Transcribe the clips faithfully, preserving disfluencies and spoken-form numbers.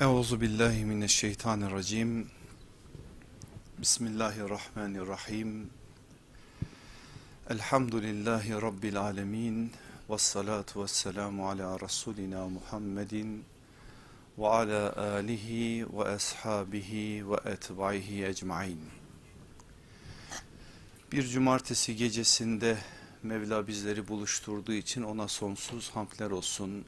Euzubillahimineşşeytanirracim. Bismillahirrahmanirrahim. Elhamdülillahi Rabbil alemin. Vessalatu vesselamu ala Resulina Muhammedin ve ala alihi ve ashabihi ve etbaihi ecmain. Bir cumartesi gecesinde Mevla bizleri buluşturduğu için ona sonsuz hamdler olsun.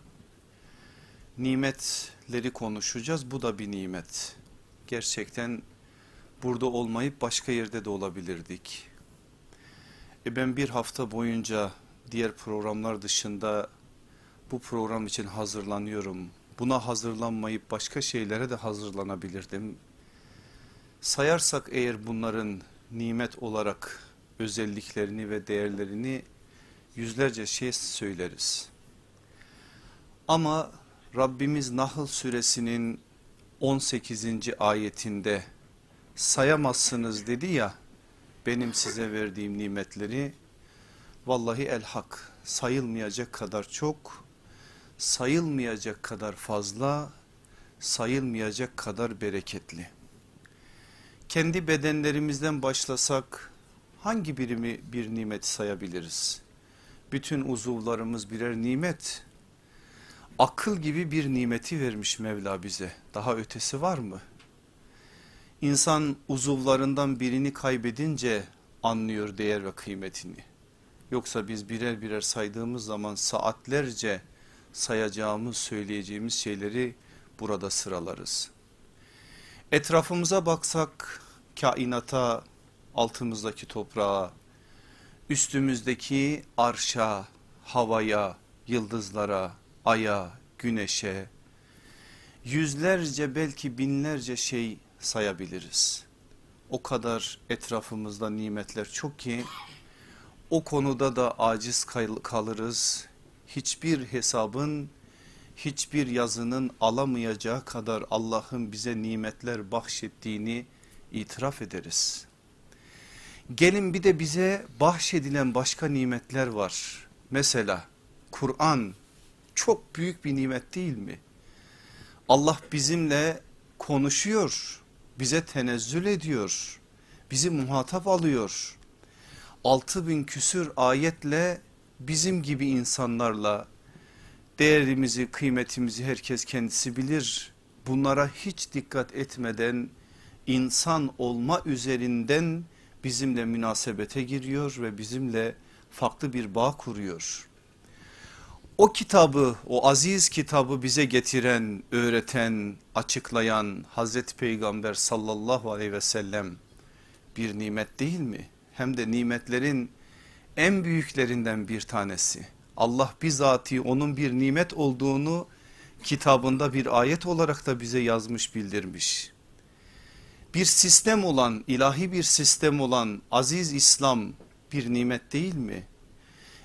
Nimetleri konuşacağız. Bu da bir nimet. Gerçekten burada olmayıp başka yerde de olabilirdik. E ben bir hafta boyunca diğer programlar dışında bu program için hazırlanıyorum. Buna hazırlanmayıp başka şeylere de hazırlanabilirdim. Sayarsak eğer bunların nimet olarak özelliklerini ve değerlerini yüzlerce şey söyleriz. Ama Rabbimiz Nahl suresinin on sekizinci ayetinde sayamazsınız dedi ya, benim size verdiğim nimetleri vallahi el hak, sayılmayacak kadar çok, sayılmayacak kadar fazla, sayılmayacak kadar bereketli. Kendi bedenlerimizden başlasak hangi birimi bir nimet sayabiliriz? Bütün uzuvlarımız birer nimet. Akıl gibi bir nimeti vermiş Mevla bize. Daha ötesi var mı? İnsan uzuvlarından birini kaybedince anlıyor değer ve kıymetini. Yoksa biz birer birer saydığımız zaman saatlerce sayacağımız, söyleyeceğimiz şeyleri burada sıralarız. Etrafımıza baksak, kainata, altımızdaki toprağa, üstümüzdeki arşa, havaya, yıldızlara, aya, güneşe, yüzlerce belki binlerce şey sayabiliriz. O kadar etrafımızda nimetler çok ki o konuda da aciz kalırız. Hiçbir hesabın, hiçbir yazının alamayacağı kadar Allah'ın bize nimetler bahşettiğini itiraf ederiz. Gelin bir de bize bahşedilen başka nimetler var. Mesela Kur'an çok büyük bir nimet değil mi? Allah bizimle konuşuyor, bize tenezzül ediyor, bizi muhatap alıyor. Altı bin küsür ayetle bizim gibi insanlarla, değerimizi, kıymetimizi herkes kendisi bilir. Bunlara hiç dikkat etmeden insan olma üzerinden bizimle münasebete giriyor ve bizimle farklı bir bağ kuruyor. O kitabı, o aziz kitabı bize getiren, öğreten, açıklayan Hazreti Peygamber sallallahu aleyhi ve sellem bir nimet değil mi? Hem de nimetlerin en büyüklerinden bir tanesi. Allah bizatihi onun bir nimet olduğunu kitabında bir ayet olarak da bize yazmış, bildirmiş. Bir sistem olan, ilahi bir sistem olan aziz İslam bir nimet değil mi?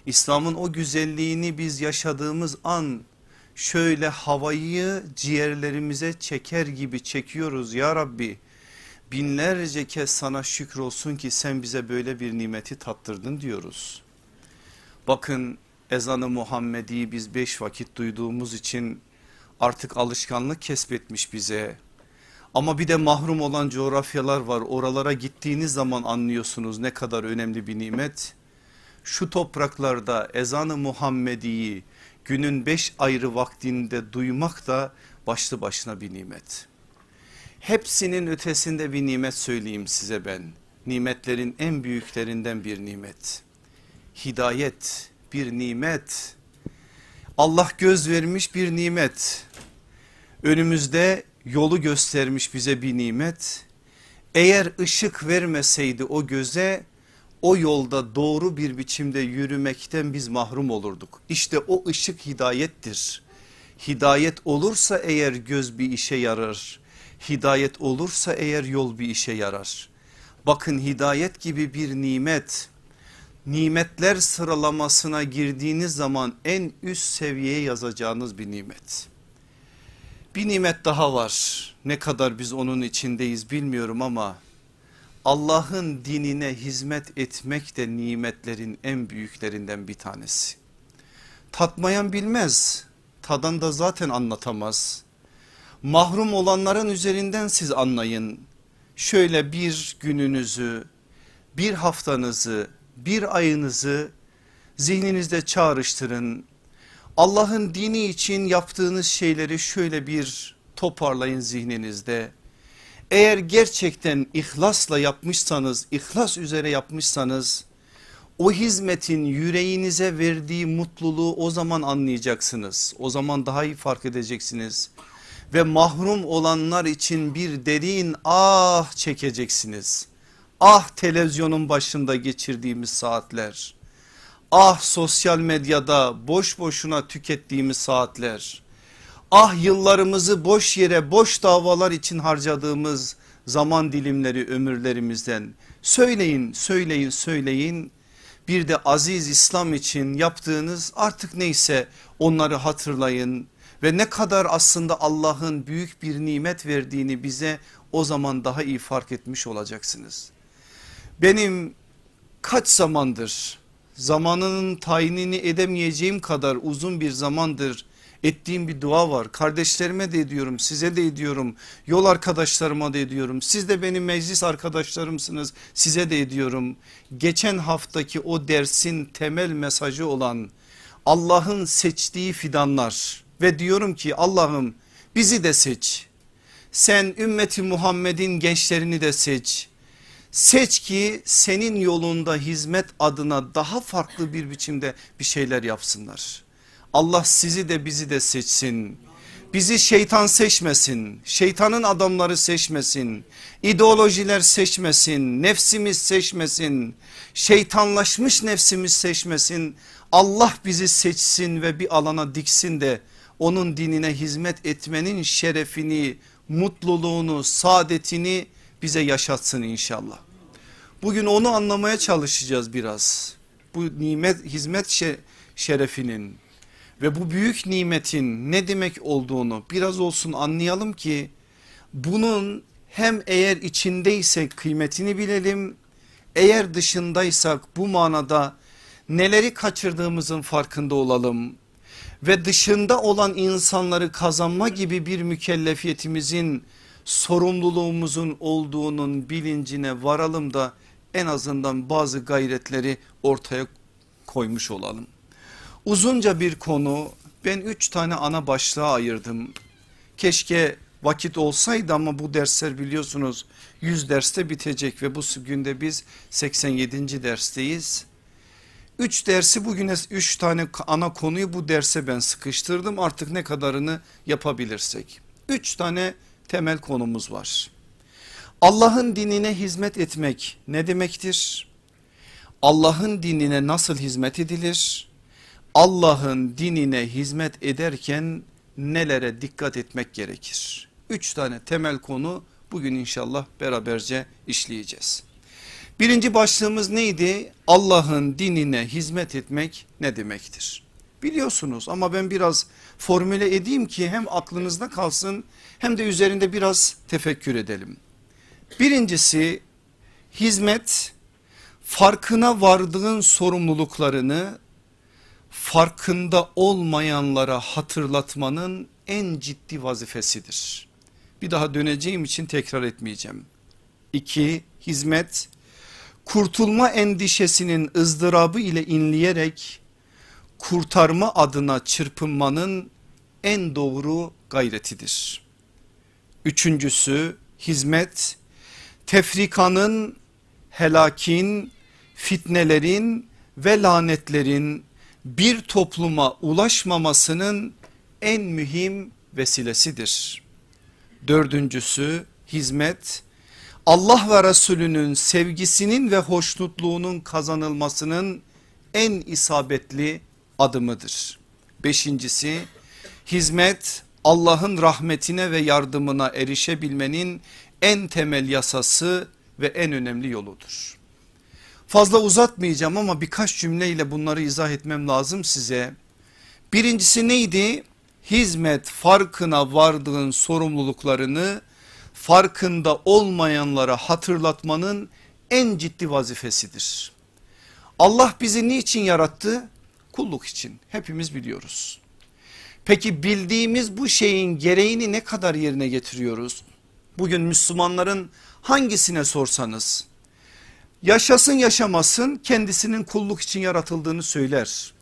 İslam'ın o güzelliğini biz yaşadığımız an şöyle havayı ciğerlerimize çeker gibi çekiyoruz. Ya Rabbi, binlerce kez sana şükür olsun ki sen bize böyle bir nimeti tattırdın diyoruz. Bakın ezanı Muhammedi'yi biz beş vakit duyduğumuz için artık alışkanlık kesbetmiş bize. Ama bir de mahrum olan coğrafyalar var. Oralara gittiğiniz zaman anlıyorsunuz ne kadar önemli bir nimet. Şu topraklarda ezanı Muhammedi'yi günün beş ayrı vaktinde duymak da başlı başına bir nimet. Hepsinin ötesinde bir nimet söyleyeyim size ben. Nimetlerin en büyüklerinden bir nimet. Hidayet bir nimet. Allah göz vermiş bir nimet. Önümüzde yolu göstermiş bize bir nimet. Eğer ışık vermeseydi o göze, o yolda doğru bir biçimde yürümekten biz mahrum olurduk. İşte o ışık hidayettir. Hidayet olursa eğer göz bir işe yarar. Hidayet olursa eğer yol bir işe yarar. Bakın hidayet gibi bir nimet. Nimetler sıralamasına girdiğiniz zaman en üst seviyeye yazacağınız bir nimet. Bir nimet daha var. Ne kadar biz onun içindeyiz bilmiyorum ama Allah'ın dinine hizmet etmek de nimetlerin en büyüklerinden bir tanesi. Tatmayan bilmez, tadan da zaten anlatamaz. mahrum olanların üzerinden siz anlayın. Şöyle bir gününüzü, bir haftanızı, bir ayınızı zihninizde çağrıştırın. Allah'ın dini için yaptığınız şeyleri şöyle bir toparlayın zihninizde. Eğer gerçekten ihlasla yapmışsanız, ihlas üzere yapmışsanız o hizmetin yüreğinize verdiği mutluluğu o zaman anlayacaksınız. O zaman daha iyi fark edeceksiniz ve mahrum olanlar için bir derin ah çekeceksiniz. Ah televizyonun başında geçirdiğimiz saatler, ah sosyal medyada boş boşuna tükettiğimiz saatler, ah yıllarımızı boş yere, boş davalar için harcadığımız zaman dilimleri ömürlerimizden. Söyleyin, söyleyin, söyleyin. Bir de aziz İslam için yaptığınız artık neyse onları hatırlayın ve ne kadar aslında Allah'ın büyük bir nimet verdiğini bize o zaman daha iyi fark etmiş olacaksınız. Benim kaç zamandır, zamanının tayinini edemeyeceğim kadar uzun bir zamandır ettiğim bir dua var. Kardeşlerime de ediyorum, size de ediyorum, yol arkadaşlarıma da ediyorum. Siz de benim meclis arkadaşlarımsınız, size de ediyorum. Geçen haftaki o dersin temel mesajı olan Allah'ın seçtiği fidanlar ve diyorum ki Allah'ım bizi de seç. Sen ümmeti Muhammed'in gençlerini de seç. Seç ki senin yolunda hizmet adına daha farklı bir biçimde bir şeyler yapsınlar. Allah sizi de bizi de seçsin. Bizi şeytan seçmesin, şeytanın adamları seçmesin, ideolojiler seçmesin, nefsimiz seçmesin, şeytanlaşmış nefsimiz seçmesin. Allah bizi seçsin ve bir alana diksin de onun dinine hizmet etmenin şerefini, mutluluğunu, saadetini bize yaşatsın inşallah. Bugün onu anlamaya çalışacağız biraz. Bu nimet, hizmet şerefinin ve bu büyük nimetin ne demek olduğunu biraz olsun anlayalım ki bunun hem eğer içindeysek kıymetini bilelim, eğer dışındaysak bu manada neleri kaçırdığımızın farkında olalım ve dışında olan insanları kazanma gibi bir mükellefiyetimizin, sorumluluğumuzun olduğunun bilincine varalım da en azından bazı gayretleri ortaya koymuş olalım. Uzunca bir konu, ben üç tane ana başlığa ayırdım. Keşke vakit olsaydı ama bu dersler biliyorsunuz yüz derste bitecek ve bu günde biz seksen yedinci dersteyiz. Üç dersi bugüne üç tane ana konuyu bu derse ben sıkıştırdım, artık ne kadarını yapabilirsek. Üç tane temel konumuz var. Allah'ın dinine hizmet etmek ne demektir? Allah'ın dinine nasıl hizmet edilir? Allah'ın dinine hizmet ederken nelere dikkat etmek gerekir? Üç tane temel konu bugün inşallah beraberce işleyeceğiz. Birinci başlığımız neydi? Allah'ın dinine hizmet etmek ne demektir? Biliyorsunuz ama ben biraz formüle edeyim ki hem aklınızda kalsın hem de üzerinde biraz tefekkür edelim. Birincisi, hizmet farkına vardığın sorumluluklarını farkında olmayanlara hatırlatmanın en ciddi vazifesidir. Bir daha döneceğim için tekrar etmeyeceğim. İki, hizmet kurtulma endişesinin ızdırabı ile inleyerek kurtarma adına çırpınmanın en doğru gayretidir. Üçüncüsü, hizmet tefrikanın, helakin, fitnelerin ve lanetlerin bir topluma ulaşmamasının en mühim vesilesidir. Dördüncüsü, hizmet Allah ve Resulünün sevgisinin ve hoşnutluğunun kazanılmasının en isabetli adımıdır. Beşincisi, hizmet Allah'ın rahmetine ve yardımına erişebilmenin en temel yasası ve en önemli yoludur. Fazla uzatmayacağım ama birkaç cümleyle bunları izah etmem lazım size. Birincisi neydi? Hizmet farkına vardığın sorumluluklarını farkında olmayanlara hatırlatmanın en ciddi vazifesidir. Allah bizi niçin yarattı? Kulluk için, hepimiz biliyoruz. Peki bildiğimiz bu şeyin gereğini ne kadar yerine getiriyoruz? Bugün Müslümanların hangisine sorsanız yaşasın yaşamasın kendisinin kulluk için yaratıldığını söyler.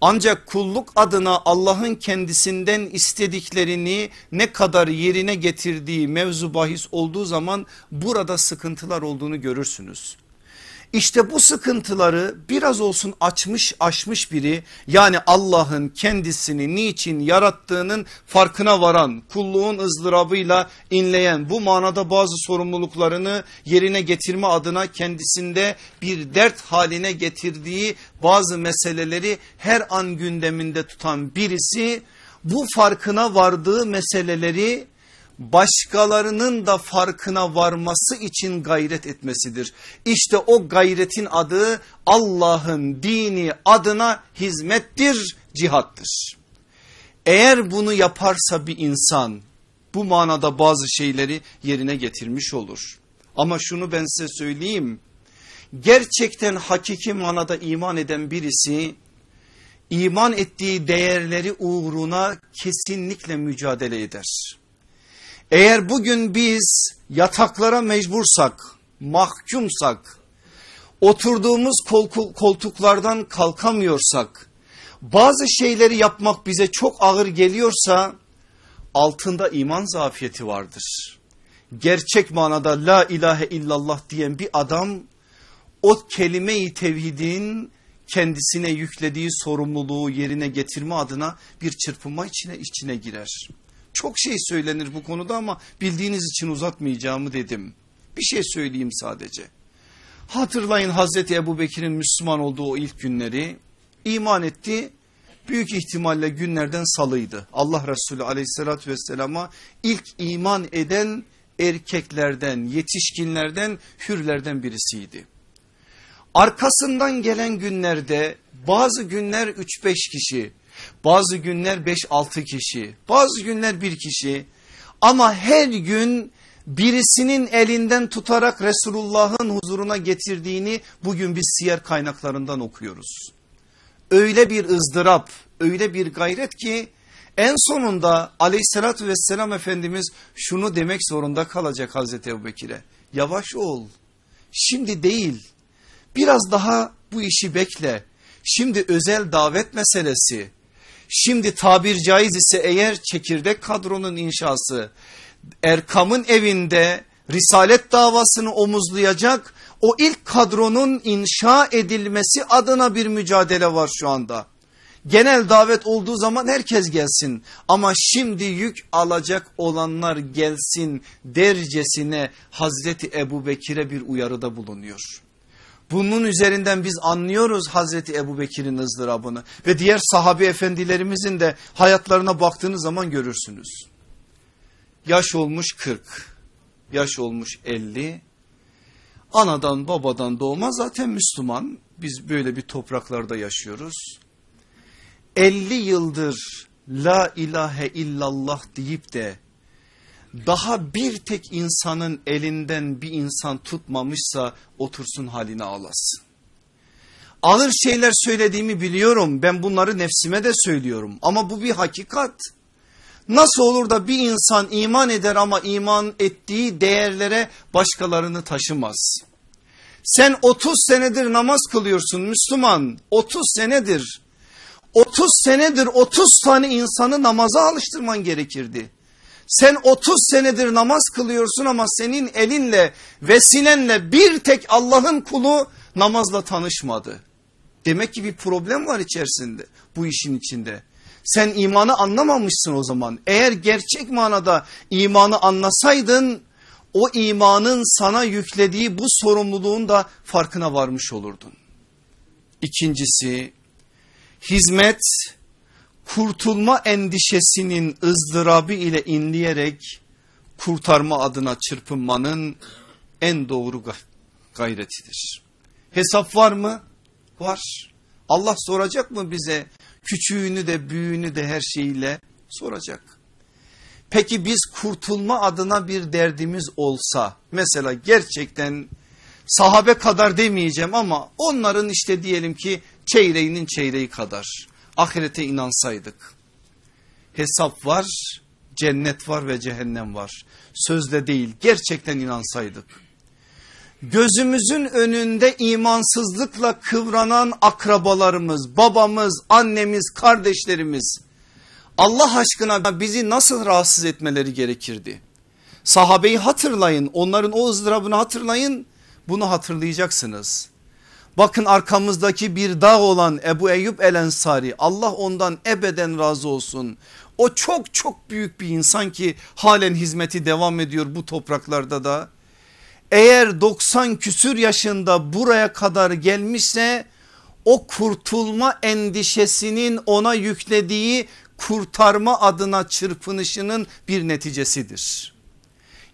Ancak kulluk adına Allah'ın kendisinden istediklerini ne kadar yerine getirdiği mevzu bahis olduğu zaman burada sıkıntılar olduğunu görürsünüz. İşte bu sıkıntıları biraz olsun açmış aşmış biri, yani Allah'ın kendisini niçin yarattığının farkına varan, kulluğun ızdırabıyla inleyen, bu manada bazı sorumluluklarını yerine getirme adına kendisinde bir dert haline getirdiği bazı meseleleri her an gündeminde tutan birisi, bu farkına vardığı meseleleri başkalarının da farkına varması için gayret etmesidir. İşte o gayretin adı Allah'ın dini adına hizmettir, cihattır. Eğer bunu yaparsa bir insan bu manada bazı şeyleri yerine getirmiş olur. Ama şunu ben size söyleyeyim, gerçekten hakiki manada iman eden birisi iman ettiği değerleri uğruna kesinlikle mücadele eder. Eğer bugün biz yataklara mecbursak, mahkumsak, oturduğumuz koltuklardan kalkamıyorsak, bazı şeyleri yapmak bize çok ağır geliyorsa altında iman zafiyeti vardır. Gerçek manada la ilahe illallah diyen bir adam o kelime-i tevhidin kendisine yüklediği sorumluluğu yerine getirme adına bir çırpınma içine içine girer. Çok şey söylenir bu konuda ama bildiğiniz için uzatmayacağımı dedim. Bir şey söyleyeyim sadece. Hatırlayın Hazreti Ebubekir'in Müslüman olduğu o ilk günleri. İman etti, büyük ihtimalle günlerden salıydı. Allah Resulü aleyhissalatü vesselama ilk iman eden erkeklerden, yetişkinlerden, hürlerden birisiydi. Arkasından gelen günlerde bazı günler üç beş kişi, bazı günler beş altı kişi, bazı günler bir kişi, ama her gün birisinin elinden tutarak Resulullah'ın huzuruna getirdiğini bugün biz siyer kaynaklarından okuyoruz. Öyle bir ızdırap, öyle bir gayret ki en sonunda aleyhissalatü vesselam Efendimiz şunu demek zorunda kalacak Hazreti Ebubekir'e: yavaş ol, şimdi değil, biraz daha bu işi bekle, şimdi özel davet meselesi. Şimdi tabir caiz ise eğer çekirdek kadronun inşası, Erkam'ın evinde risalet davasını omuzlayacak o ilk kadronun inşa edilmesi adına bir mücadele var şu anda. Genel davet olduğu zaman herkes gelsin ama şimdi yük alacak olanlar gelsin dercesine Hazreti Ebubekir'e bir uyarıda bulunuyor. Bunun üzerinden biz anlıyoruz Hazreti Ebubekir'in ızdırabını ve diğer sahabe efendilerimizin de hayatlarına baktığınız zaman görürsünüz. Yaş olmuş kırk, yaş olmuş elli, anadan babadan doğma zaten Müslüman, biz böyle bir topraklarda yaşıyoruz. elli yıldır la ilahe illallah deyip de daha bir tek insanın elinden bir insan tutmamışsa otursun haline ağlasın. Ağır şeyler söylediğimi biliyorum, ben bunları nefsime de söylüyorum ama bu bir hakikat. Nasıl olur da bir insan iman eder ama iman ettiği değerlere başkalarını taşımaz? Sen otuz senedir namaz kılıyorsun Müslüman, otuz senedir. otuz senedir otuz tane insanı namaza alıştırman gerekirdi. Sen otuz senedir namaz kılıyorsun ama senin elinle, vesilenle bir tek Allah'ın kulu namazla tanışmadı. Demek ki bir problem var içerisinde, bu işin içinde. Sen imanı anlamamışsın o zaman. Eğer gerçek manada imanı anlasaydın o imanın sana yüklediği bu sorumluluğun da farkına varmış olurdun. İkincisi, hizmet kurtulma endişesinin ızdırabı ile inleyerek kurtarma adına çırpınmanın en doğru gayretidir. Hesap var mı? Var. Allah soracak mı bize? Küçüğünü de büyüğünü de her şeyiyle soracak. Peki biz kurtulma adına bir derdimiz olsa, mesela gerçekten sahabe kadar demeyeceğim ama onların işte diyelim ki çeyreğinin çeyreği kadar ahirete inansaydık, Hesap var, cennet var ve cehennem var. Sözde değil, gerçekten inansaydık. Gözümüzün önünde imansızlıkla kıvranan akrabalarımız, babamız, annemiz, kardeşlerimiz Allah aşkına bizi nasıl rahatsız etmeleri gerekirdi? Sahabeyi hatırlayın, onların o ızdırabını hatırlayın, bunu hatırlayacaksınız. Bakın arkamızdaki bir dağ olan Ebu Eyyub El Ensari, Allah ondan ebeden razı olsun. O çok çok büyük bir insan ki halen hizmeti devam ediyor bu topraklarda da. Eğer doksan küsür yaşında buraya kadar gelmişse o kurtulma endişesinin ona yüklediği kurtarma adına çırpınışının bir neticesidir.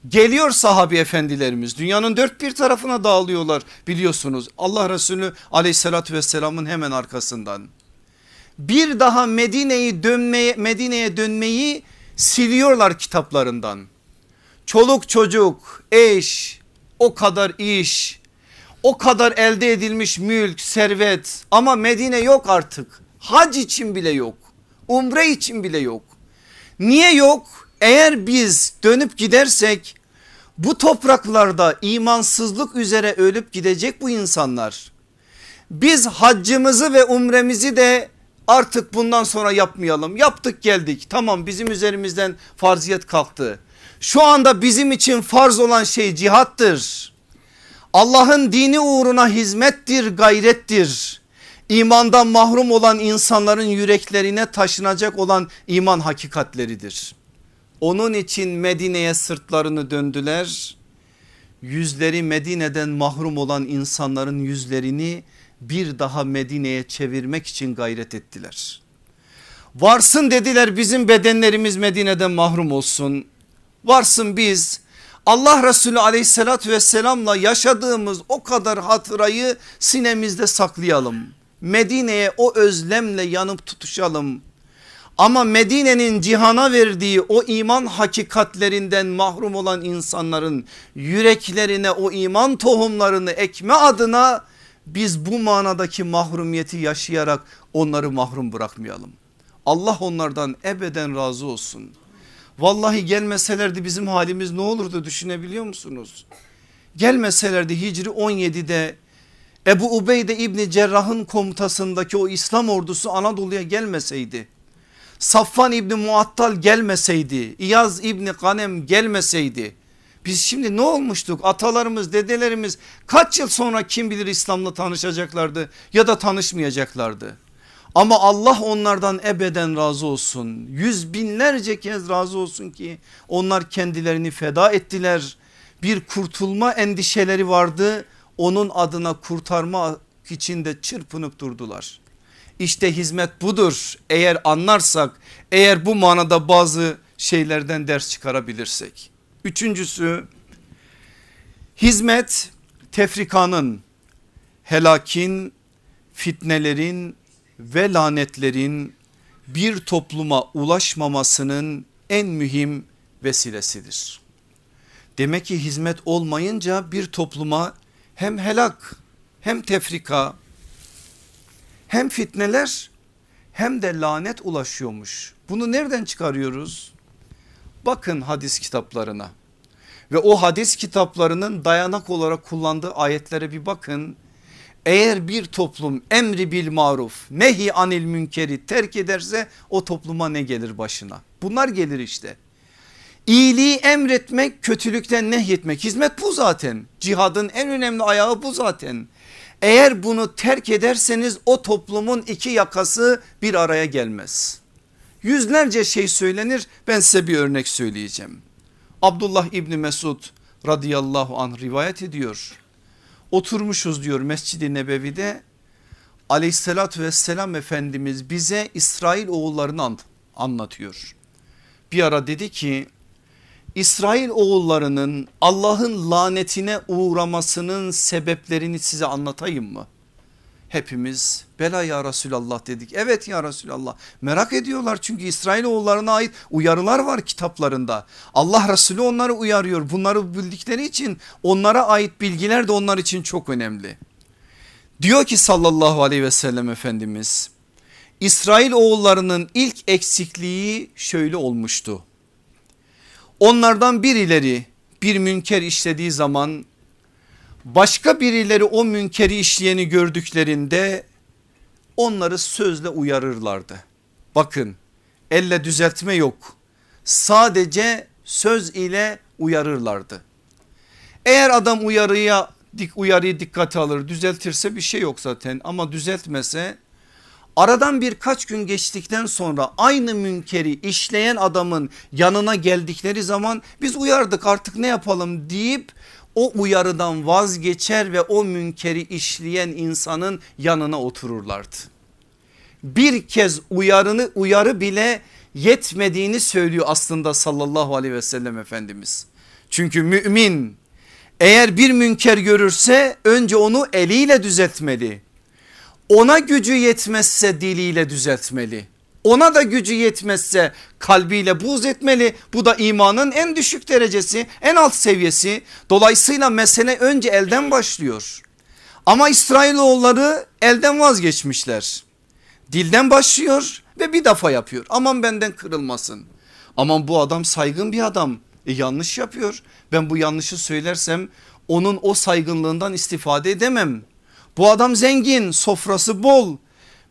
Geliyor sahabi efendilerimiz, dünyanın dört bir tarafına dağılıyorlar biliyorsunuz. Allah Resulü aleyhissalatü vesselamın hemen arkasından. Bir daha Medine'yi dönmeye, Medine'ye dönmeyi siliyorlar kitaplarından. Çoluk çocuk, eş, o kadar iş, o kadar elde edilmiş mülk, servet, ama Medine yok artık. Hac için bile yok, umre için bile yok. Niye yok? Eğer biz dönüp gidersek bu topraklarda imansızlık üzere ölüp gidecek bu insanlar. Biz haccımızı ve umremizi de artık bundan sonra yapmayalım. Yaptık geldik, tamam, bizim üzerimizden farziyet kalktı. Şu anda bizim için farz olan şey cihattır. Allah'ın dini uğruna hizmettir, gayrettir. İmandan mahrum olan insanların yüreklerine taşınacak olan iman hakikatleridir. Onun için Medine'ye sırtlarını döndüler. Yüzleri Medine'den mahrum olan insanların yüzlerini bir daha Medine'ye çevirmek için gayret ettiler. Varsın dediler bizim bedenlerimiz Medine'den mahrum olsun. Varsın biz Allah Resulü aleyhissalatü vesselamla yaşadığımız o kadar hatırayı sinemizde saklayalım. Medine'ye o özlemle yanıp tutuşalım. Ama Medine'nin cihana verdiği o iman hakikatlerinden mahrum olan insanların yüreklerine o iman tohumlarını ekme adına biz bu manadaki mahrumiyeti yaşayarak onları mahrum bırakmayalım. Allah onlardan ebeden razı olsun. Vallahi gelmeselerdi bizim halimiz ne olurdu düşünebiliyor musunuz? Gelmeselerdi Hicri on yedi'de Ebu Ubeyde İbni Cerrah'ın komutasındaki o İslam ordusu Anadolu'ya gelmeseydi, Safvan İbni Muattal gelmeseydi, İyaz İbni Kanem gelmeseydi biz şimdi ne olmuştuk? Atalarımız, dedelerimiz kaç yıl sonra kim bilir İslam'la tanışacaklardı ya da tanışmayacaklardı. Ama Allah onlardan ebeden razı olsun. Yüz binlerce kez razı olsun ki onlar kendilerini feda ettiler. Bir kurtulma endişeleri vardı. Onun adına kurtarma için de çırpınıp durdular. İşte hizmet budur. Eğer anlarsak, eğer bu manada bazı şeylerden ders çıkarabilirsek. Üçüncüsü, hizmet tefrikanın, helakin, fitnelerin ve lanetlerin bir topluma ulaşmamasının en mühim vesilesidir. Demek ki hizmet olmayınca bir topluma hem helak, hem tefrika, hem fitneler, hem de lanet ulaşıyormuş. Bunu nereden çıkarıyoruz? Bakın hadis kitaplarına ve o hadis kitaplarının dayanak olarak kullandığı ayetlere bir bakın. Eğer bir toplum emri bil maruf nehi anil münkeri terk ederse o topluma ne gelir başına? Bunlar gelir işte. İyiliği emretmek, kötülükten nehyetmek, hizmet bu zaten. Cihadın en önemli ayağı bu zaten. Eğer bunu terk ederseniz o toplumun iki yakası bir araya gelmez. Yüzlerce şey söylenir, ben size bir örnek söyleyeceğim. Abdullah İbni Mesud radıyallahu anh rivayet ediyor. Oturmuşuz diyor Mescid-i Nebevi'de, aleyhissalatü vesselam Efendimiz bize İsrail oğullarını anlatıyor. Bir ara dedi ki İsrail oğullarının Allah'ın lanetine uğramasının sebeplerini size anlatayım mı? Hepimiz bela ya Resulallah dedik. Evet ya Resulallah, merak ediyorlar çünkü İsrail oğullarına ait uyarılar var kitaplarında. Allah Resulü onları uyarıyor, bunları bildikleri için onlara ait bilgiler de onlar için çok önemli. Diyor ki sallallahu aleyhi ve sellem Efendimiz, İsrail oğullarının ilk eksikliği şöyle olmuştu. Onlardan birileri bir münker işlediği zaman başka birileri o münkeri işleyeni gördüklerinde onları sözle uyarırlardı. Bakın, elle düzeltme yok, sadece söz ile uyarırlardı. Eğer adam uyarıya uyarıyı dikkate alır, düzeltirse bir şey yok zaten, ama düzeltmese aradan birkaç gün geçtikten sonra aynı münkeri işleyen adamın yanına geldikleri zaman biz uyardık artık ne yapalım deyip o uyarıdan vazgeçer ve o münkeri işleyen insanın yanına otururlardı. Bir kez uyarını uyarı bile yetmediğini söylüyor aslında sallallahu aleyhi ve sellem Efendimiz. Çünkü mümin eğer bir münker görürse önce onu eliyle düzeltmeli. Ona gücü yetmezse diliyle düzeltmeli. Ona da gücü yetmezse kalbiyle buğz etmeli. Bu da imanın en düşük derecesi, en alt seviyesi. Dolayısıyla mesele önce elden başlıyor. Ama İsrailoğulları elden vazgeçmişler. Dilden başlıyor ve bir defa yapıyor. Aman benden kırılmasın. Aman bu adam saygın bir adam. E yanlış yapıyor. Ben bu yanlışı söylersem onun o saygınlığından istifade edemem. Bu adam zengin, sofrası bol.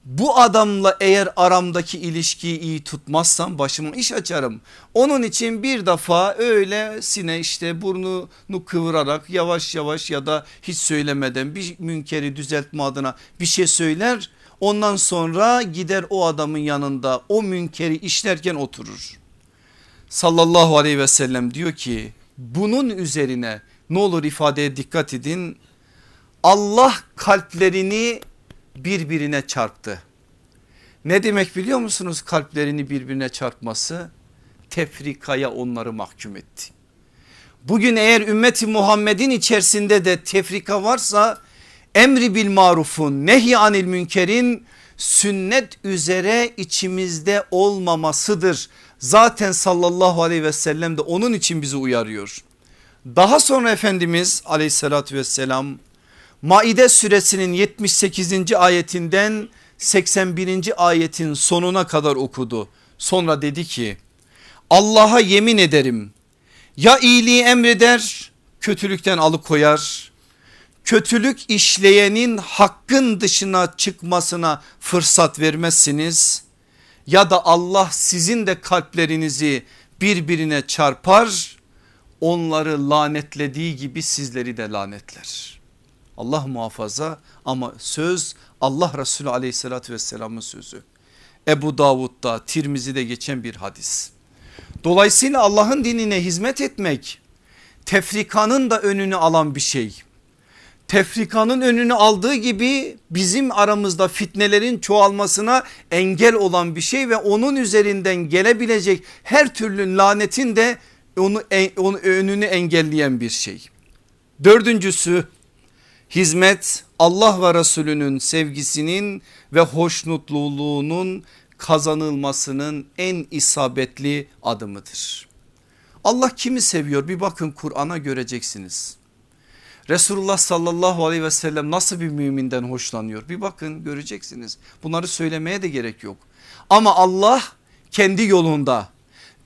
Bu adamla eğer aramdaki ilişkiyi iyi tutmazsam başıma iş açarım. Onun için bir defa öylesine işte burnunu kıvırarak yavaş yavaş ya da hiç söylemeden bir münkeri düzeltme adına bir şey söyler. Ondan sonra gider o adamın yanında o münkeri işlerken oturur. Sallallahu aleyhi ve sellem diyor ki bunun üzerine ne olur ifadeye dikkat edin. Allah kalplerini birbirine çarptı. Ne demek biliyor musunuz kalplerini birbirine çarpması? Tefrikaya onları mahkum etti. Bugün eğer ümmeti Muhammed'in içerisinde de tefrika varsa emri bil marufun nehy anil münkerin sünnet üzere içimizde olmamasıdır. Zaten sallallahu aleyhi ve sellem de onun için bizi uyarıyor. Daha sonra Efendimiz aleyhissalatü vesselam Maide suresinin yetmiş sekizinci ayetinden seksen birinci ayetin sonuna kadar okudu. Sonra dedi ki Allah'a yemin ederim ya iyiliği emreder kötülükten alıkoyar. Kötülük işleyenin hakkın dışına çıkmasına fırsat vermezsiniz. Ya da Allah sizin de kalplerinizi birbirine çarpar. Onları lanetlediği gibi sizleri de lanetler. Allah muhafaza ama söz Allah Resulü aleyhissalatü vesselamın sözü. Ebu Davud'da, Tirmizi'de geçen bir hadis. Dolayısıyla Allah'ın dinine hizmet etmek tefrikanın da önünü alan bir şey. Tefrikanın önünü aldığı gibi bizim aramızda fitnelerin çoğalmasına engel olan bir şey ve onun üzerinden gelebilecek her türlü lanetin de onu, onu önünü engelleyen bir şey. Dördüncüsü, hizmet Allah ve Resulünün sevgisinin ve hoşnutluluğunun kazanılmasının en isabetli adımıdır. Allah kimi seviyor bir bakın Kur'an'a göreceksiniz. Resulullah sallallahu aleyhi ve sellem nasıl bir müminden hoşlanıyor bir bakın göreceksiniz. Bunları söylemeye de gerek yok. Ama Allah kendi yolunda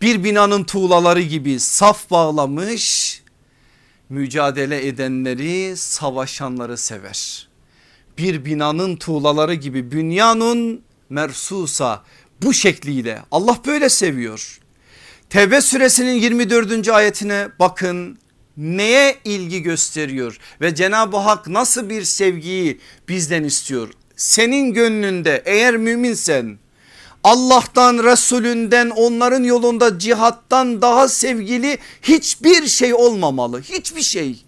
bir binanın tuğlaları gibi saf bağlamış mücadele edenleri, savaşanları sever. Bir binanın tuğlaları gibi bünyanun mersusa bu şekliyle Allah böyle seviyor. Tevbe suresinin yirmi dördüncü ayetine bakın neye ilgi gösteriyor ve Cenab-ı Hak nasıl bir sevgiyi bizden istiyor. Senin gönlünde eğer müminsen Allah'tan, Resulünden, onların yolunda cihattan daha sevgili hiçbir şey olmamalı. Hiçbir şey.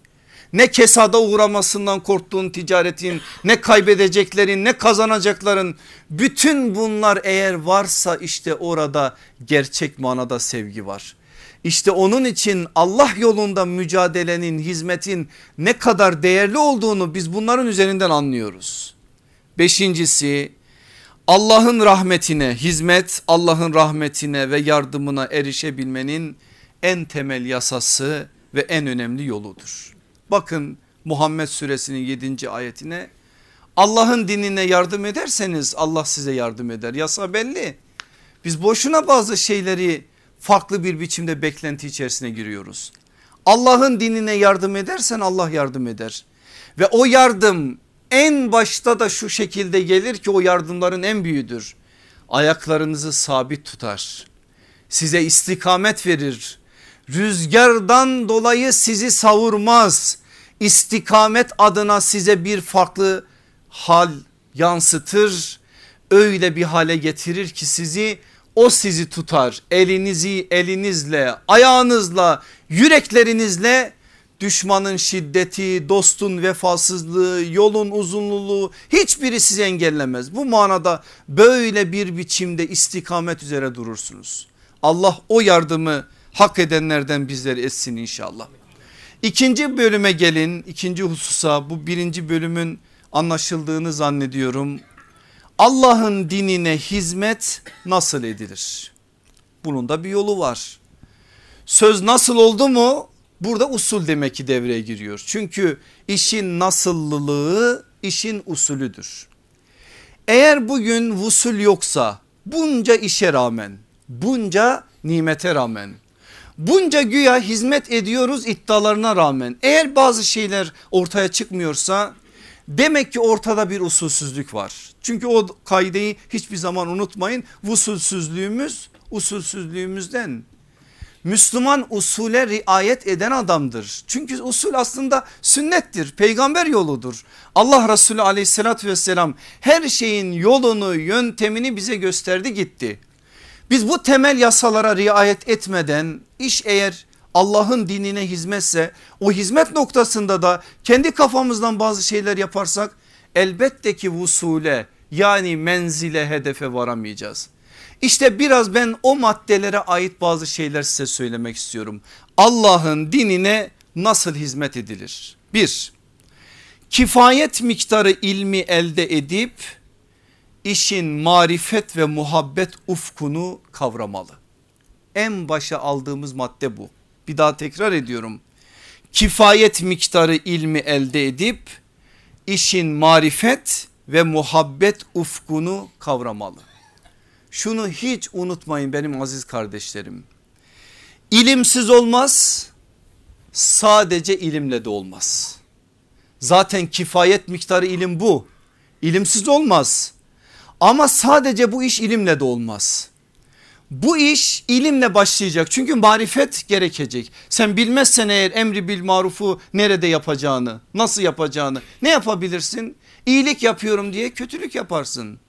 Ne kesada uğramasından korktuğun ticaretin, ne kaybedeceklerin, ne kazanacakların, bütün bunlar eğer varsa işte orada gerçek manada sevgi var. İşte onun için Allah yolunda mücadelenin, hizmetin ne kadar değerli olduğunu biz bunların üzerinden anlıyoruz. Beşincisi, Allah'ın rahmetine hizmet, Allah'ın rahmetine ve yardımına erişebilmenin en temel yasası ve en önemli yoludur. Bakın Muhammed suresinin yedinci ayetine Allah'ın dinine yardım ederseniz Allah size yardım eder. Yasa belli. Biz boşuna bazı şeyleri farklı bir biçimde beklenti içerisine giriyoruz. Allah'ın dinine yardım edersen Allah yardım eder. Ve o yardım en başta da şu şekilde gelir ki o yardımların en büyüğüdür. Ayaklarınızı sabit tutar. Size istikamet verir. Rüzgardan dolayı sizi savurmaz. İstikamet adına size bir farklı hal yansıtır. Öyle bir hale getirir ki sizi, o sizi tutar. Elinizi elinizle, ayağınızla, yüreklerinizle düşmanın şiddeti, dostun vefasızlığı, yolun uzunluğu hiçbiri sizi engellemez. Bu manada böyle bir biçimde istikamet üzere durursunuz. Allah o yardımı hak edenlerden bizleri etsin inşallah. İkinci bölüme gelin, ikinci hususa, bu birinci bölümün anlaşıldığını zannediyorum. Allah'ın dinine hizmet nasıl edilir? Bunun da bir yolu var. Söz nasıl oldu mu? Burada usul demek ki devreye giriyor. Çünkü işin nasıllılığı işin usulüdür. Eğer bugün usul yoksa, bunca işe rağmen, bunca nimete rağmen, bunca güya hizmet ediyoruz iddialarına rağmen, eğer bazı şeyler ortaya çıkmıyorsa demek ki ortada bir usulsüzlük var. Çünkü o kaideyi hiçbir zaman unutmayın. Usulsüzlüğümüz usulsüzlüğümüzden. Müslüman usule riayet eden adamdır. Çünkü usul aslında sünnettir, peygamber yoludur. Allah Resulü aleyhissalatü vesselam her şeyin yolunu, yöntemini bize gösterdi gitti. Biz bu temel yasalara riayet etmeden iş eğer Allah'ın dinine hizmetse, o hizmet noktasında da kendi kafamızdan bazı şeyler yaparsak elbette ki usule, yani menzile, hedefe varamayacağız. İşte biraz ben o maddelere ait bazı şeyler size söylemek istiyorum. Allah'ın dinine nasıl hizmet edilir? Bir, kifayet miktarı ilmi elde edip işin marifet ve muhabbet ufkunu kavramalı. En başa aldığımız madde bu. Bir daha tekrar ediyorum. Kifayet miktarı ilmi elde edip işin marifet ve muhabbet ufkunu kavramalı. Şunu hiç unutmayın benim aziz kardeşlerim. İlimsiz olmaz, sadece ilimle de olmaz. Zaten kifayet miktarı ilim bu. İlimsiz olmaz ama sadece bu iş ilimle de olmaz. Bu iş ilimle başlayacak çünkü marifet gerekecek. Sen bilmezsen eğer emri bil marufu nerede yapacağını, nasıl yapacağını, ne yapabilirsin? İyilik yapıyorum diye kötülük yaparsın.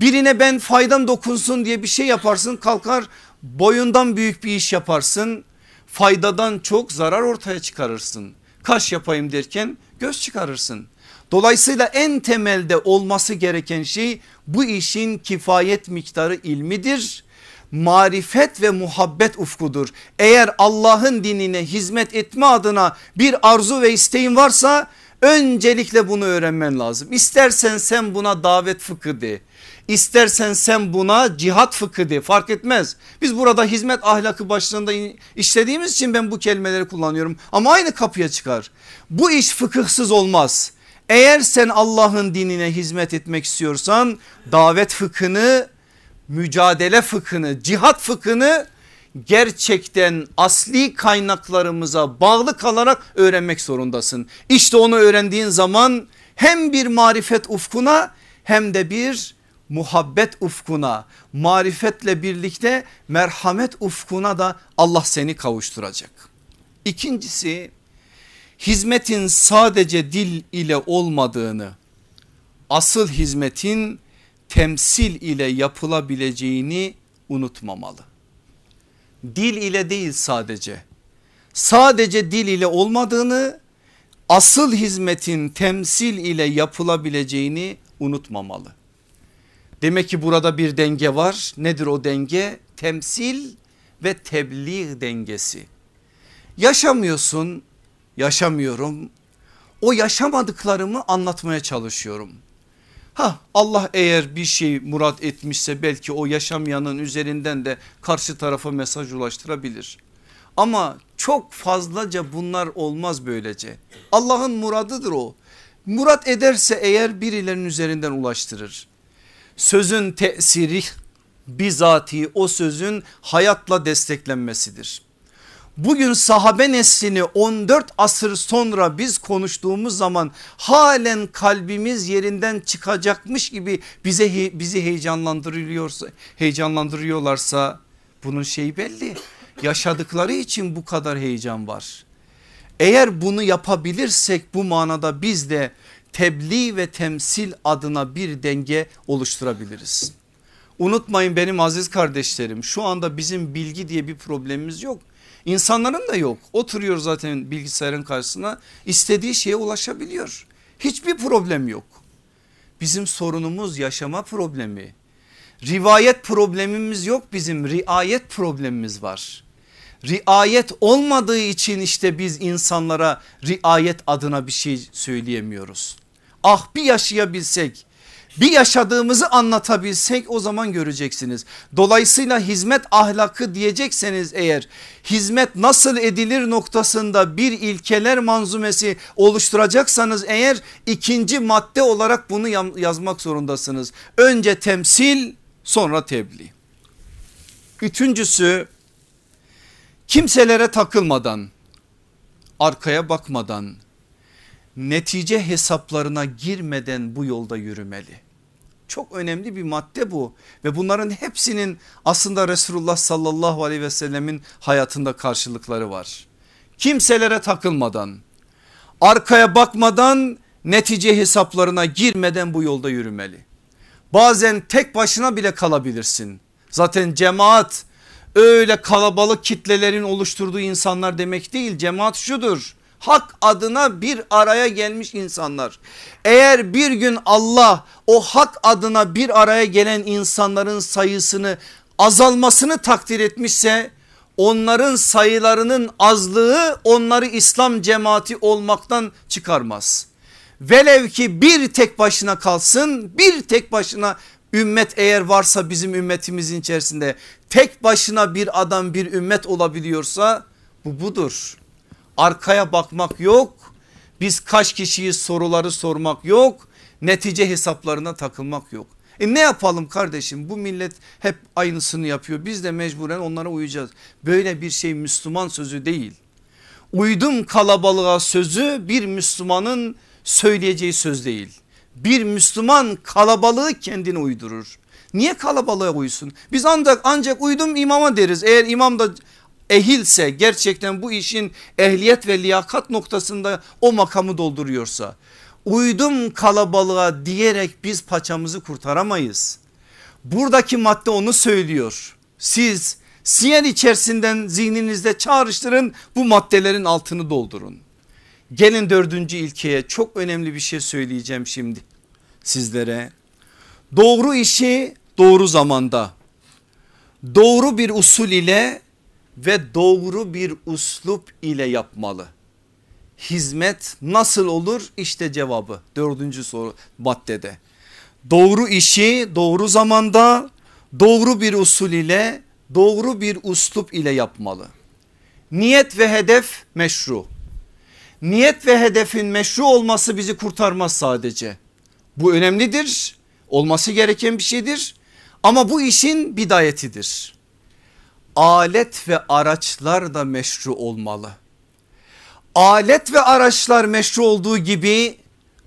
Birine ben faydam dokunsun diye bir şey yaparsın, kalkar boyundan büyük bir iş yaparsın. Faydadan çok zarar ortaya çıkarırsın. Kaş yapayım derken göz çıkarırsın. Dolayısıyla en temelde olması gereken şey bu işin kifayet miktarı ilmidir. Marifet ve muhabbet ufkudur. Eğer Allah'ın dinine hizmet etme adına bir arzu ve isteğin varsa öncelikle bunu öğrenmen lazım. İstersen sen buna davet fıkhı de, İstersen sen buna cihat fıkhı de, fark etmez. Biz burada hizmet ahlakı başlığında işlediğimiz için ben bu kelimeleri kullanıyorum ama aynı kapıya çıkar. Bu iş fıkıhsız olmaz. Eğer sen Allah'ın dinine hizmet etmek istiyorsan davet fıkhını, mücadele fıkhını, cihat fıkhını gerçekten asli kaynaklarımıza bağlı kalarak öğrenmek zorundasın. İşte onu öğrendiğin zaman hem bir marifet ufkuna hem de bir muhabbet ufkuna, marifetle birlikte merhamet ufkuna da Allah seni kavuşturacak. İkincisi, hizmetin sadece dil ile olmadığını, asıl hizmetin temsil ile yapılabileceğini unutmamalı. Dil ile değil sadece. Sadece dil ile olmadığını, asıl hizmetin temsil ile yapılabileceğini unutmamalı. Demek ki burada bir denge var. Nedir o denge? Temsil ve tebliğ dengesi. Yaşamıyorsun, yaşamıyorum. O yaşamadıklarımı anlatmaya çalışıyorum. Ha, Allah eğer bir şey murat etmişse belki o yaşamayanın üzerinden de karşı tarafa mesaj ulaştırabilir. Ama çok fazlaca bunlar olmaz böylece. Allah'ın muradıdır o. murat ederse eğer birilerinin üzerinden ulaştırır. Sözün tesiri bizatihi o sözün hayatla desteklenmesidir. Bugün sahabe neslini on dört asır sonra biz konuştuğumuz zaman halen kalbimiz yerinden çıkacakmış gibi bize bizi heyecanlandırıyorsa, heyecanlandırıyorlarsa bunun şeyi belli. Yaşadıkları için bu kadar heyecan var. Eğer bunu yapabilirsek bu manada biz de tebliğ ve temsil adına bir denge oluşturabiliriz. Unutmayın benim aziz kardeşlerim, şu anda bizim bilgi diye bir problemimiz yok. İnsanların da yok. Oturuyor zaten bilgisayarın karşısına, istediği şeye ulaşabiliyor. Hiçbir problem yok. Bizim sorunumuz yaşama problemi. Rivayet problemimiz yok bizim, riayet problemimiz var. Riayet olmadığı için işte biz insanlara riayet adına bir şey söyleyemiyoruz. Ah bir yaşayabilsek, bir yaşadığımızı anlatabilsek o zaman göreceksiniz. Dolayısıyla hizmet ahlakı diyecekseniz eğer, hizmet nasıl edilir noktasında bir ilkeler manzumesi oluşturacaksanız eğer, ikinci madde olarak bunu yazmak zorundasınız. Önce temsil, sonra tebliğ. Üçüncüsü, kimselere takılmadan, arkaya bakmadan, netice hesaplarına girmeden bu yolda yürümeli. Çok önemli bir madde bu ve bunların hepsinin aslında Resulullah sallallahu aleyhi ve sellemin hayatında karşılıkları var. Kimselere takılmadan, arkaya bakmadan, netice hesaplarına girmeden bu yolda yürümeli. Bazen tek başına bile kalabilirsin. Zaten cemaat öyle kalabalık kitlelerin oluşturduğu insanlar demek değil. Cemaat şudur: hak adına bir araya gelmiş insanlar. Eğer bir gün Allah o hak adına bir araya gelen insanların sayısını azalmasını takdir etmişse, onların sayılarının azlığı onları İslam cemaati olmaktan çıkarmaz. Velev ki bir tek başına kalsın, bir tek başına ümmet eğer varsa bizim ümmetimizin içerisinde tek başına bir adam bir ümmet olabiliyorsa bu budur. Arkaya bakmak yok, biz kaç kişiyiz soruları sormak yok, netice hesaplarına takılmak yok. E ne yapalım kardeşim, bu millet hep aynısını yapıyor, biz de mecburen onlara uyacağız. Böyle bir şey Müslüman sözü değil. Uydum kalabalığa sözü bir Müslümanın söyleyeceği söz değil. Bir Müslüman kalabalığı kendine uydurur. Niye kalabalığa uysun? Biz ancak ancak uydum imama deriz. Eğer imam da ehilse, gerçekten bu işin ehliyet ve liyakat noktasında o makamı dolduruyorsa, uydum kalabalığa diyerek biz paçamızı kurtaramayız. Buradaki madde onu söylüyor. Siz siyer içerisinden zihninizde çağrıştırın, bu maddelerin altını doldurun. Gelin dördüncü ilkeye, çok önemli bir şey söyleyeceğim şimdi sizlere. Doğru işi doğru zamanda, doğru bir usul ile ve doğru bir uslup ile yapmalı. Hizmet nasıl olur? İşte cevabı dördüncü soru maddede. Doğru işi doğru zamanda, doğru bir usul ile, doğru bir uslup ile yapmalı. Niyet ve hedef meşru. Niyet ve hedefin meşru olması bizi kurtarmaz sadece. Bu önemlidir, olması gereken bir şeydir ama bu işin bidayetidir. Alet ve araçlar da meşru olmalı. Alet ve araçlar meşru olduğu gibi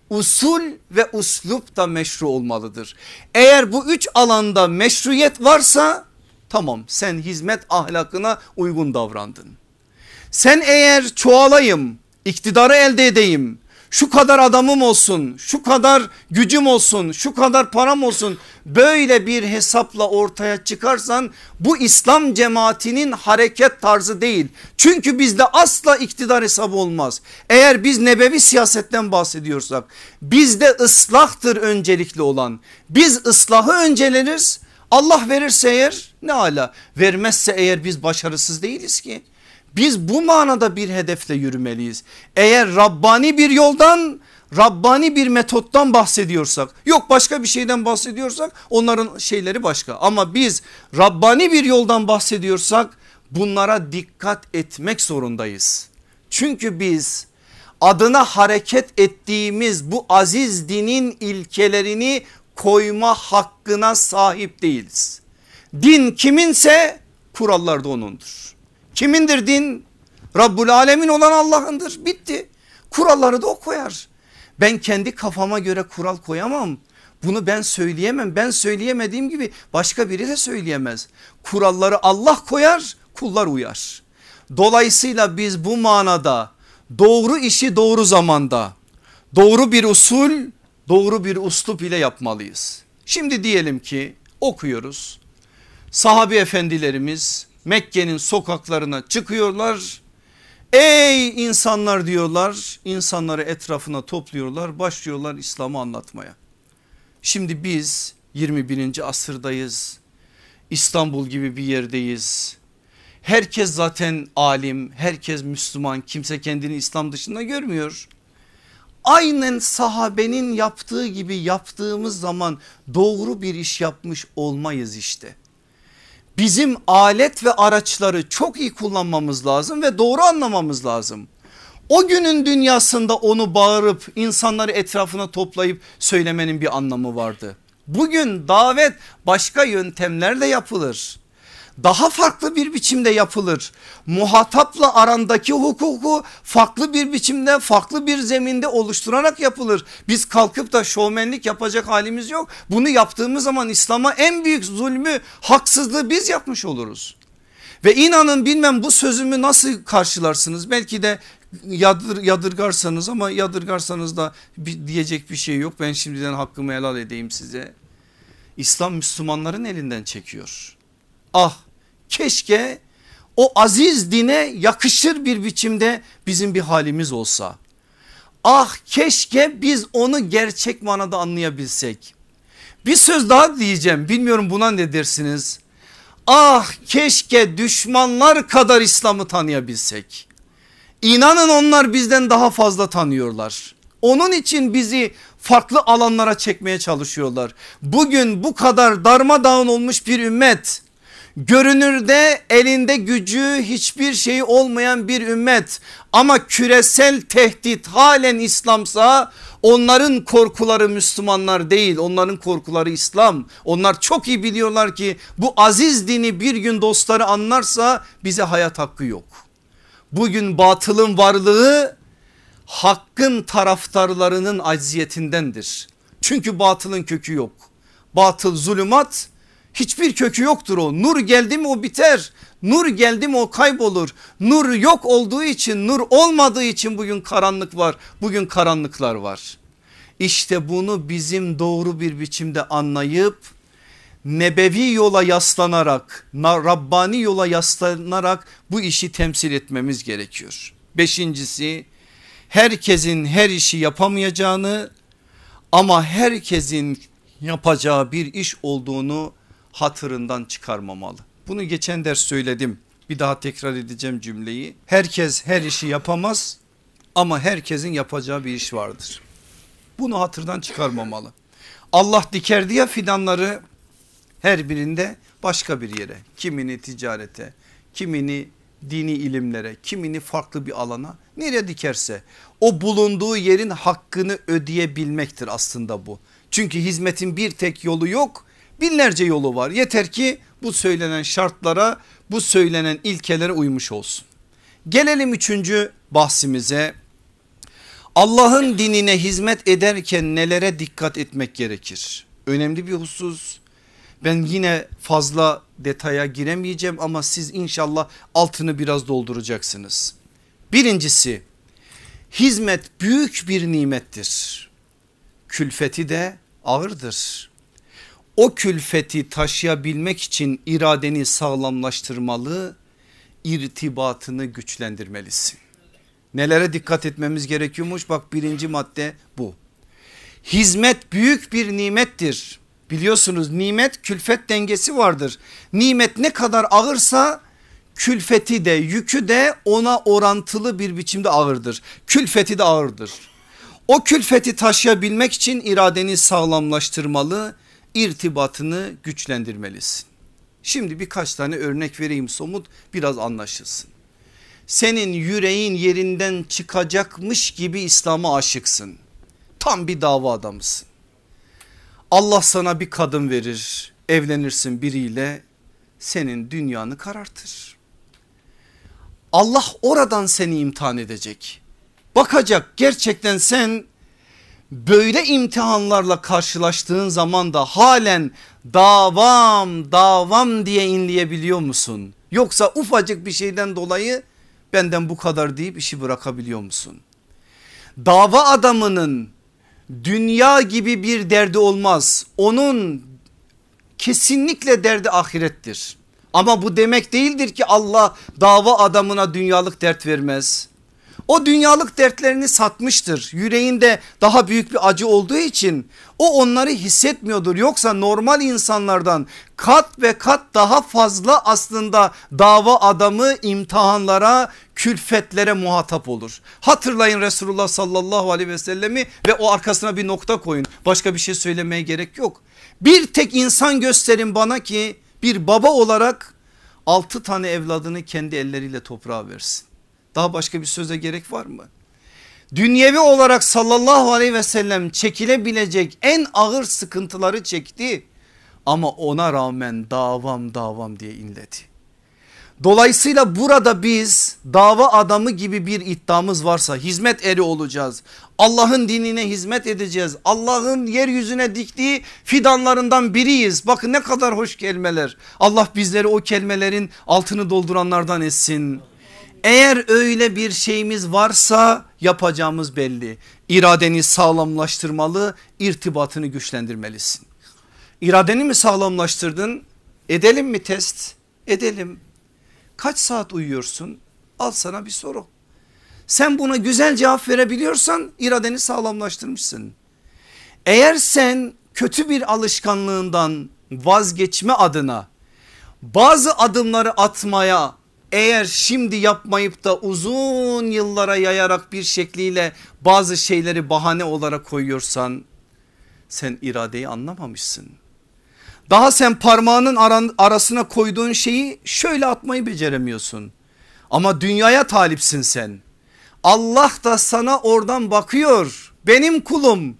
usul ve uslup da meşru olmalıdır. Eğer bu üç alanda meşruiyet varsa tamam, sen hizmet ahlakına uygun davrandın. Sen eğer çoğalayım, iktidarı elde edeyim, şu kadar adamım olsun, şu kadar gücüm olsun, şu kadar param olsun, böyle bir hesapla ortaya çıkarsan bu İslam cemaatinin hareket tarzı değil. Çünkü bizde asla iktidar hesabı olmaz. Eğer biz nebevi siyasetten bahsediyorsak bizde ıslahtır öncelikli olan. Biz ıslahı önceleriz. Allah verirse eğer ne ala, vermezse eğer biz başarısız değiliz ki. Biz bu manada bir hedefle yürümeliyiz. Eğer Rabbani bir yoldan, Rabbani bir metottan bahsediyorsak, yok başka bir şeyden bahsediyorsak onların şeyleri başka. Ama biz Rabbani bir yoldan bahsediyorsak bunlara dikkat etmek zorundayız. Çünkü biz adına hareket ettiğimiz bu aziz dinin ilkelerini koyma hakkına sahip değiliz. Din kiminse kurallar da onundur. Kimindir din? Rabbul Alemin olan Allah'ındır, bitti. Kuralları da o koyar. Ben kendi kafama göre kural koyamam. Bunu ben söyleyemem. Ben söyleyemediğim gibi başka biri de söyleyemez. Kuralları Allah koyar, kullar uyar. Dolayısıyla biz bu manada doğru işi doğru zamanda, doğru bir usul, doğru bir üslup ile yapmalıyız. Şimdi diyelim ki okuyoruz. Sahabi efendilerimiz Mekke'nin sokaklarına çıkıyorlar. Ey insanlar diyorlar, insanları etrafına topluyorlar, başlıyorlar İslam'ı anlatmaya. Şimdi biz yirmi birinci asırdayız, İstanbul gibi bir yerdeyiz. Herkes zaten alim, herkes Müslüman, kimse kendini İslam dışında görmüyor. Aynen sahabenin yaptığı gibi yaptığımız zaman doğru bir iş yapmış olmayız işte. Bizim alet ve araçları çok iyi kullanmamız lazım ve doğru anlamamız lazım. O günün dünyasında onu bağırıp insanları etrafına toplayıp söylemenin bir anlamı vardı. Bugün davet başka yöntemlerle yapılır. Daha farklı bir biçimde yapılır. Muhatapla arandaki hukuku farklı bir biçimde, farklı bir zeminde oluşturarak yapılır. Biz kalkıp da şovmenlik yapacak halimiz yok. Bunu yaptığımız zaman İslam'a en büyük zulmü, haksızlığı biz yapmış oluruz. Ve inanın bilmem bu sözümü nasıl karşılarsınız? Belki de yadır, yadırgarsanız ama yadırgarsanız da bir, diyecek bir şey yok. Ben şimdiden hakkımı helal edeyim size. İslam Müslümanların elinden çekiyor. Ah keşke o aziz dine yakışır bir biçimde bizim bir halimiz olsa. Ah keşke biz onu gerçek manada anlayabilsek. Bir söz daha diyeceğim, bilmiyorum buna ne dersiniz? Ah keşke düşmanlar kadar İslam'ı tanıyabilsek. İnanın onlar bizden daha fazla tanıyorlar. Onun için bizi farklı alanlara çekmeye çalışıyorlar. Bugün bu kadar darmadağın olmuş bir ümmet, görünürde elinde gücü hiçbir şeyi olmayan bir ümmet ama küresel tehdit halen İslam'sa onların korkuları Müslümanlar değil, onların korkuları İslam. Onlar çok iyi biliyorlar ki bu aziz dini bir gün dostları anlarsa bize hayat hakkı yok. Bugün batılın varlığı hakkın taraftarlarının acziyetindendir. Çünkü batılın kökü yok. Batıl zulümat, hiçbir kökü yoktur o. Nur geldi mi o biter. Nur geldi mi o kaybolur. Nur yok olduğu için, nur olmadığı için bugün karanlık var. Bugün karanlıklar var. İşte bunu bizim doğru bir biçimde anlayıp nebevi yola yaslanarak, Rabbani yola yaslanarak bu işi temsil etmemiz gerekiyor. Beşincisi, herkesin her işi yapamayacağını ama herkesin yapacağı bir iş olduğunu hatırından çıkarmamalı. Bunu geçen ders söyledim, bir daha tekrar edeceğim cümleyi. Herkes her işi yapamaz ama herkesin yapacağı bir iş vardır. Bunu hatırdan çıkarmamalı. Allah dikerdi ya fidanları, her birinde başka bir yere, kimini ticarete, kimini dini ilimlere, kimini farklı bir alana, nereye dikerse o bulunduğu yerin hakkını ödeyebilmektir aslında bu. Çünkü hizmetin bir tek yolu yok, binlerce yolu var. Yeter ki bu söylenen şartlara, bu söylenen ilkelere uymuş olsun. Gelelim üçüncü bahsimize. Allah'ın dinine hizmet ederken nelere dikkat etmek gerekir? Önemli bir husus. Ben yine fazla detaya giremeyeceğim ama siz inşallah altını biraz dolduracaksınız. Birincisi, hizmet büyük bir nimettir. Külfeti de ağırdır. O külfeti taşıyabilmek için iradeni sağlamlaştırmalı, irtibatını güçlendirmelisin. Nelere dikkat etmemiz gerekiyormuş? Bak birinci madde bu. Hizmet büyük bir nimettir. Biliyorsunuz nimet külfet dengesi vardır. Nimet ne kadar ağırsa külfeti de yükü de ona orantılı bir biçimde ağırdır. Külfeti de ağırdır. O külfeti taşıyabilmek için iradeni sağlamlaştırmalı, irtibatını güçlendirmelisin. Şimdi birkaç tane örnek vereyim somut, biraz anlaşılsın. senin yüreğin yerinden çıkacakmış gibi İslam'a aşıksın. Tam bir dava adamısın. Allah sana bir kadın verir, evlenirsin biriyle, senin dünyanı karartır. Allah oradan seni imtihan edecek. Bakacak gerçekten sen böyle imtihanlarla karşılaştığın zaman da halen davam davam diye inleyebiliyor musun? Yoksa ufacık bir şeyden dolayı benden bu kadar deyip işi bırakabiliyor musun? Dava adamının dünya gibi bir derdi olmaz. Onun kesinlikle derdi ahirettir. Ama bu demek değildir ki Allah dava adamına dünyalık dert vermez. O dünyalık dertlerini satmıştır. Yüreğinde daha büyük bir acı olduğu için o onları hissetmiyordur. Yoksa normal insanlardan kat ve kat daha fazla aslında dava adamı imtihanlara, külfetlere muhatap olur. Hatırlayın Resulullah sallallahu aleyhi ve sellemi ve o arkasına bir nokta koyun. Başka bir şey söylemeye gerek yok. Bir tek insan gösterin bana ki bir baba olarak altı tane evladını kendi elleriyle toprağa versin. Daha başka bir söze gerek var mı? Dünyevi olarak sallallahu aleyhi ve sellem çekilebilecek en ağır sıkıntıları çekti. Ama ona rağmen davam davam diye inledi. Dolayısıyla burada biz dava adamı gibi bir iddiamız varsa hizmet eri olacağız. Allah'ın dinine hizmet edeceğiz. Allah'ın yeryüzüne diktiği fidanlarından biriyiz. Bakın ne kadar hoş kelimeler. Allah bizleri o kelimelerin altını dolduranlardan etsin. Eğer öyle bir şeyimiz varsa yapacağımız belli. İradeni sağlamlaştırmalı, irtibatını güçlendirmelisin. İradeni mi sağlamlaştırdın? Edelim mi test? Edelim. Kaç saat uyuyorsun? Al sana bir soru. Sen buna güzel cevap verebiliyorsan iradeni sağlamlaştırmışsın. Eğer sen kötü bir alışkanlığından vazgeçme adına bazı adımları atmaya, eğer şimdi yapmayıp da uzun yıllara yayarak bir şekliyle bazı şeyleri bahane olarak koyuyorsan sen iradeyi anlamamışsın. Daha sen parmağının arasına koyduğun şeyi şöyle atmayı beceremiyorsun. Ama dünyaya talipsin sen. Allah da sana oradan bakıyor. Benim kulum,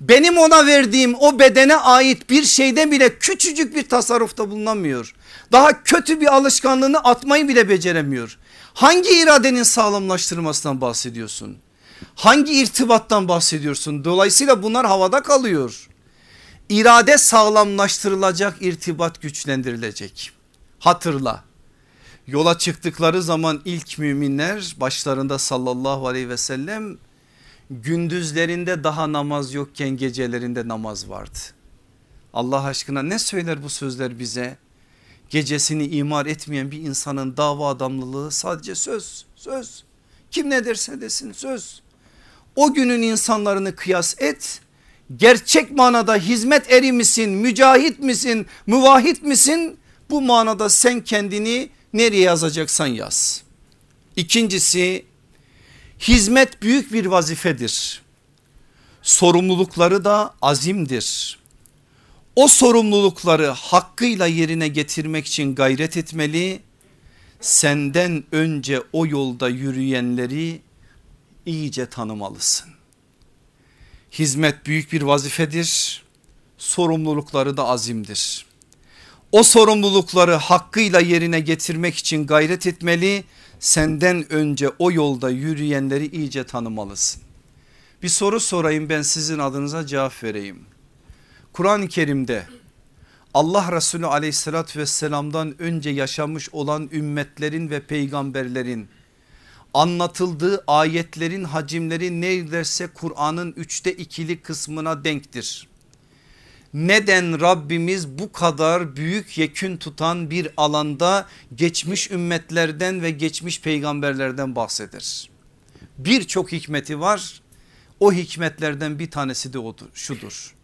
benim ona verdiğim o bedene ait bir şeyde bile küçücük bir tasarrufta bulunamıyor. Daha kötü bir alışkanlığını atmayı bile beceremiyor. Hangi iradenin sağlamlaştırmasından bahsediyorsun? Hangi irtibattan bahsediyorsun? Dolayısıyla bunlar havada kalıyor. İrade sağlamlaştırılacak, irtibat güçlendirilecek. Hatırla, yola çıktıkları zaman ilk müminler başlarında sallallahu aleyhi ve sellem gündüzlerinde daha namaz yokken gecelerinde namaz vardı. Allah aşkına ne söyler bu sözler bize? Gecesini imar etmeyen bir insanın dava adamlılığı sadece söz, söz. Kim ne derse desin söz. O günün insanlarını kıyas et. Gerçek manada hizmet eri misin, mücahit misin, müvahhid misin? Bu manada sen kendini nereye yazacaksan yaz. İkincisi, hizmet büyük bir vazifedir. Sorumlulukları da azimdir. O sorumlulukları hakkıyla yerine getirmek için gayret etmeli. Senden önce o yolda yürüyenleri iyice tanımalısın. Hizmet büyük bir vazifedir. Sorumlulukları da azimdir. O sorumlulukları hakkıyla yerine getirmek için gayret etmeli. Senden önce o yolda yürüyenleri iyice tanımalısın. Bir soru sorayım, ben sizin adınıza cevap vereyim. Kur'an-ı Kerim'de Allah Resulü aleyhissalatü vesselam'dan önce yaşamış olan ümmetlerin ve peygamberlerin anlatıldığı ayetlerin hacimleri neredeyse Kur'an'ın üçte ikili kısmına denktir. Neden Rabbimiz bu kadar büyük yekün tutan bir alanda geçmiş ümmetlerden ve geçmiş peygamberlerden bahseder? Birçok hikmeti var. O hikmetlerden bir tanesi de odur, şudur.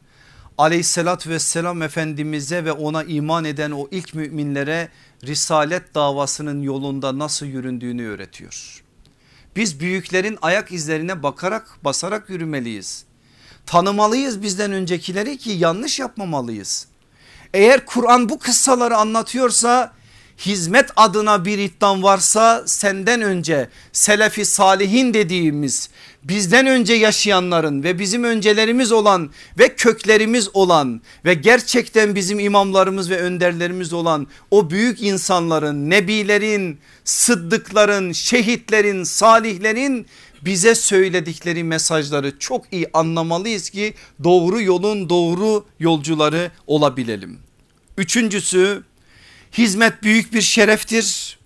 Aleyhissalatü vesselam Efendimiz'e ve ona iman eden o ilk müminlere risalet davasının yolunda nasıl yüründüğünü öğretiyor. Biz büyüklerin ayak izlerine bakarak basarak yürümeliyiz. Tanımalıyız bizden öncekileri ki yanlış yapmamalıyız. Eğer Kur'an bu kıssaları anlatıyorsa hizmet adına bir iddian varsa senden önce selefi salihin dediğimiz bizden önce yaşayanların ve bizim öncelerimiz olan ve köklerimiz olan ve gerçekten bizim imamlarımız ve önderlerimiz olan o büyük insanların, nebilerin, sıddıkların, şehitlerin, salihlerin bize söyledikleri mesajları çok iyi anlamalıyız ki doğru yolun doğru yolcuları olabilelim. Üçüncüsü, hizmet büyük bir şereftir.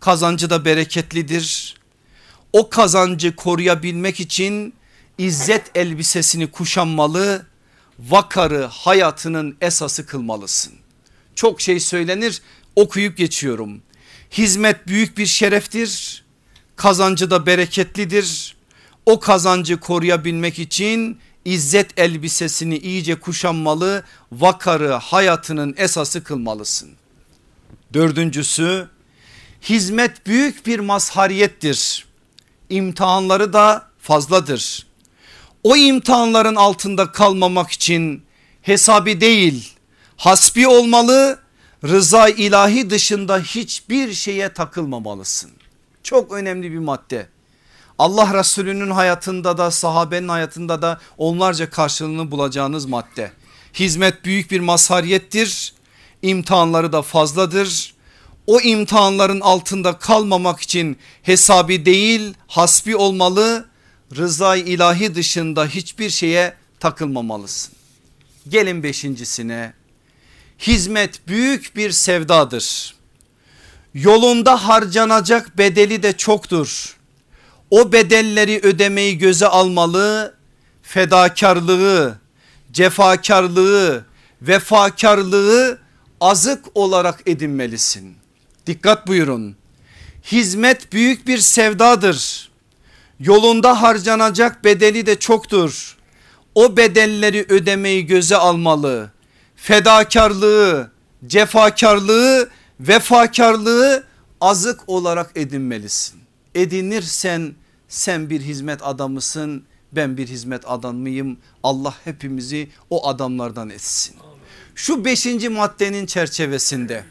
Kazancı da bereketlidir. O kazancı koruyabilmek için izzet elbisesini kuşanmalı, vakarı hayatının esası kılmalısın. Çok şey söylenir, okuyup geçiyorum. Hizmet büyük bir şereftir. Kazancı da bereketlidir. O kazancı koruyabilmek için izzet elbisesini iyice kuşanmalı, vakarı hayatının esası kılmalısın. Dördüncüsü, hizmet büyük bir mazhariyettir. İmtihanları da fazladır. O imtihanların altında kalmamak için hesabı değil, hasbi olmalı, rıza ilahi dışında hiçbir şeye takılmamalısın. Çok önemli bir madde. Allah Resulü'nün hayatında da sahabenin hayatında da onlarca karşılığını bulacağınız madde. Hizmet büyük bir mazhariyettir. İmtihanları da fazladır. O imtihanların altında kalmamak için hesabı değil hasbi olmalı, rızayı ilahi dışında hiçbir şeye takılmamalısın. Gelin beşincisine. Hizmet büyük bir sevdadır. Yolunda harcanacak bedeli de çoktur. O bedelleri ödemeyi göze almalı, fedakarlığı, cefakarlığı, vefakarlığı azık olarak edinmelisin. Dikkat buyurun. Hizmet büyük bir sevdadır. Yolunda harcanacak bedeli de çoktur. O bedelleri ödemeyi göze almalı. Fedakarlığı, cefakarlığı, vefakarlığı azık olarak edinmelisin. Edinirsen sen bir hizmet adamısın, ben bir hizmet adamıyım. Allah hepimizi o adamlardan etsin. Şu beşinci maddenin çerçevesinde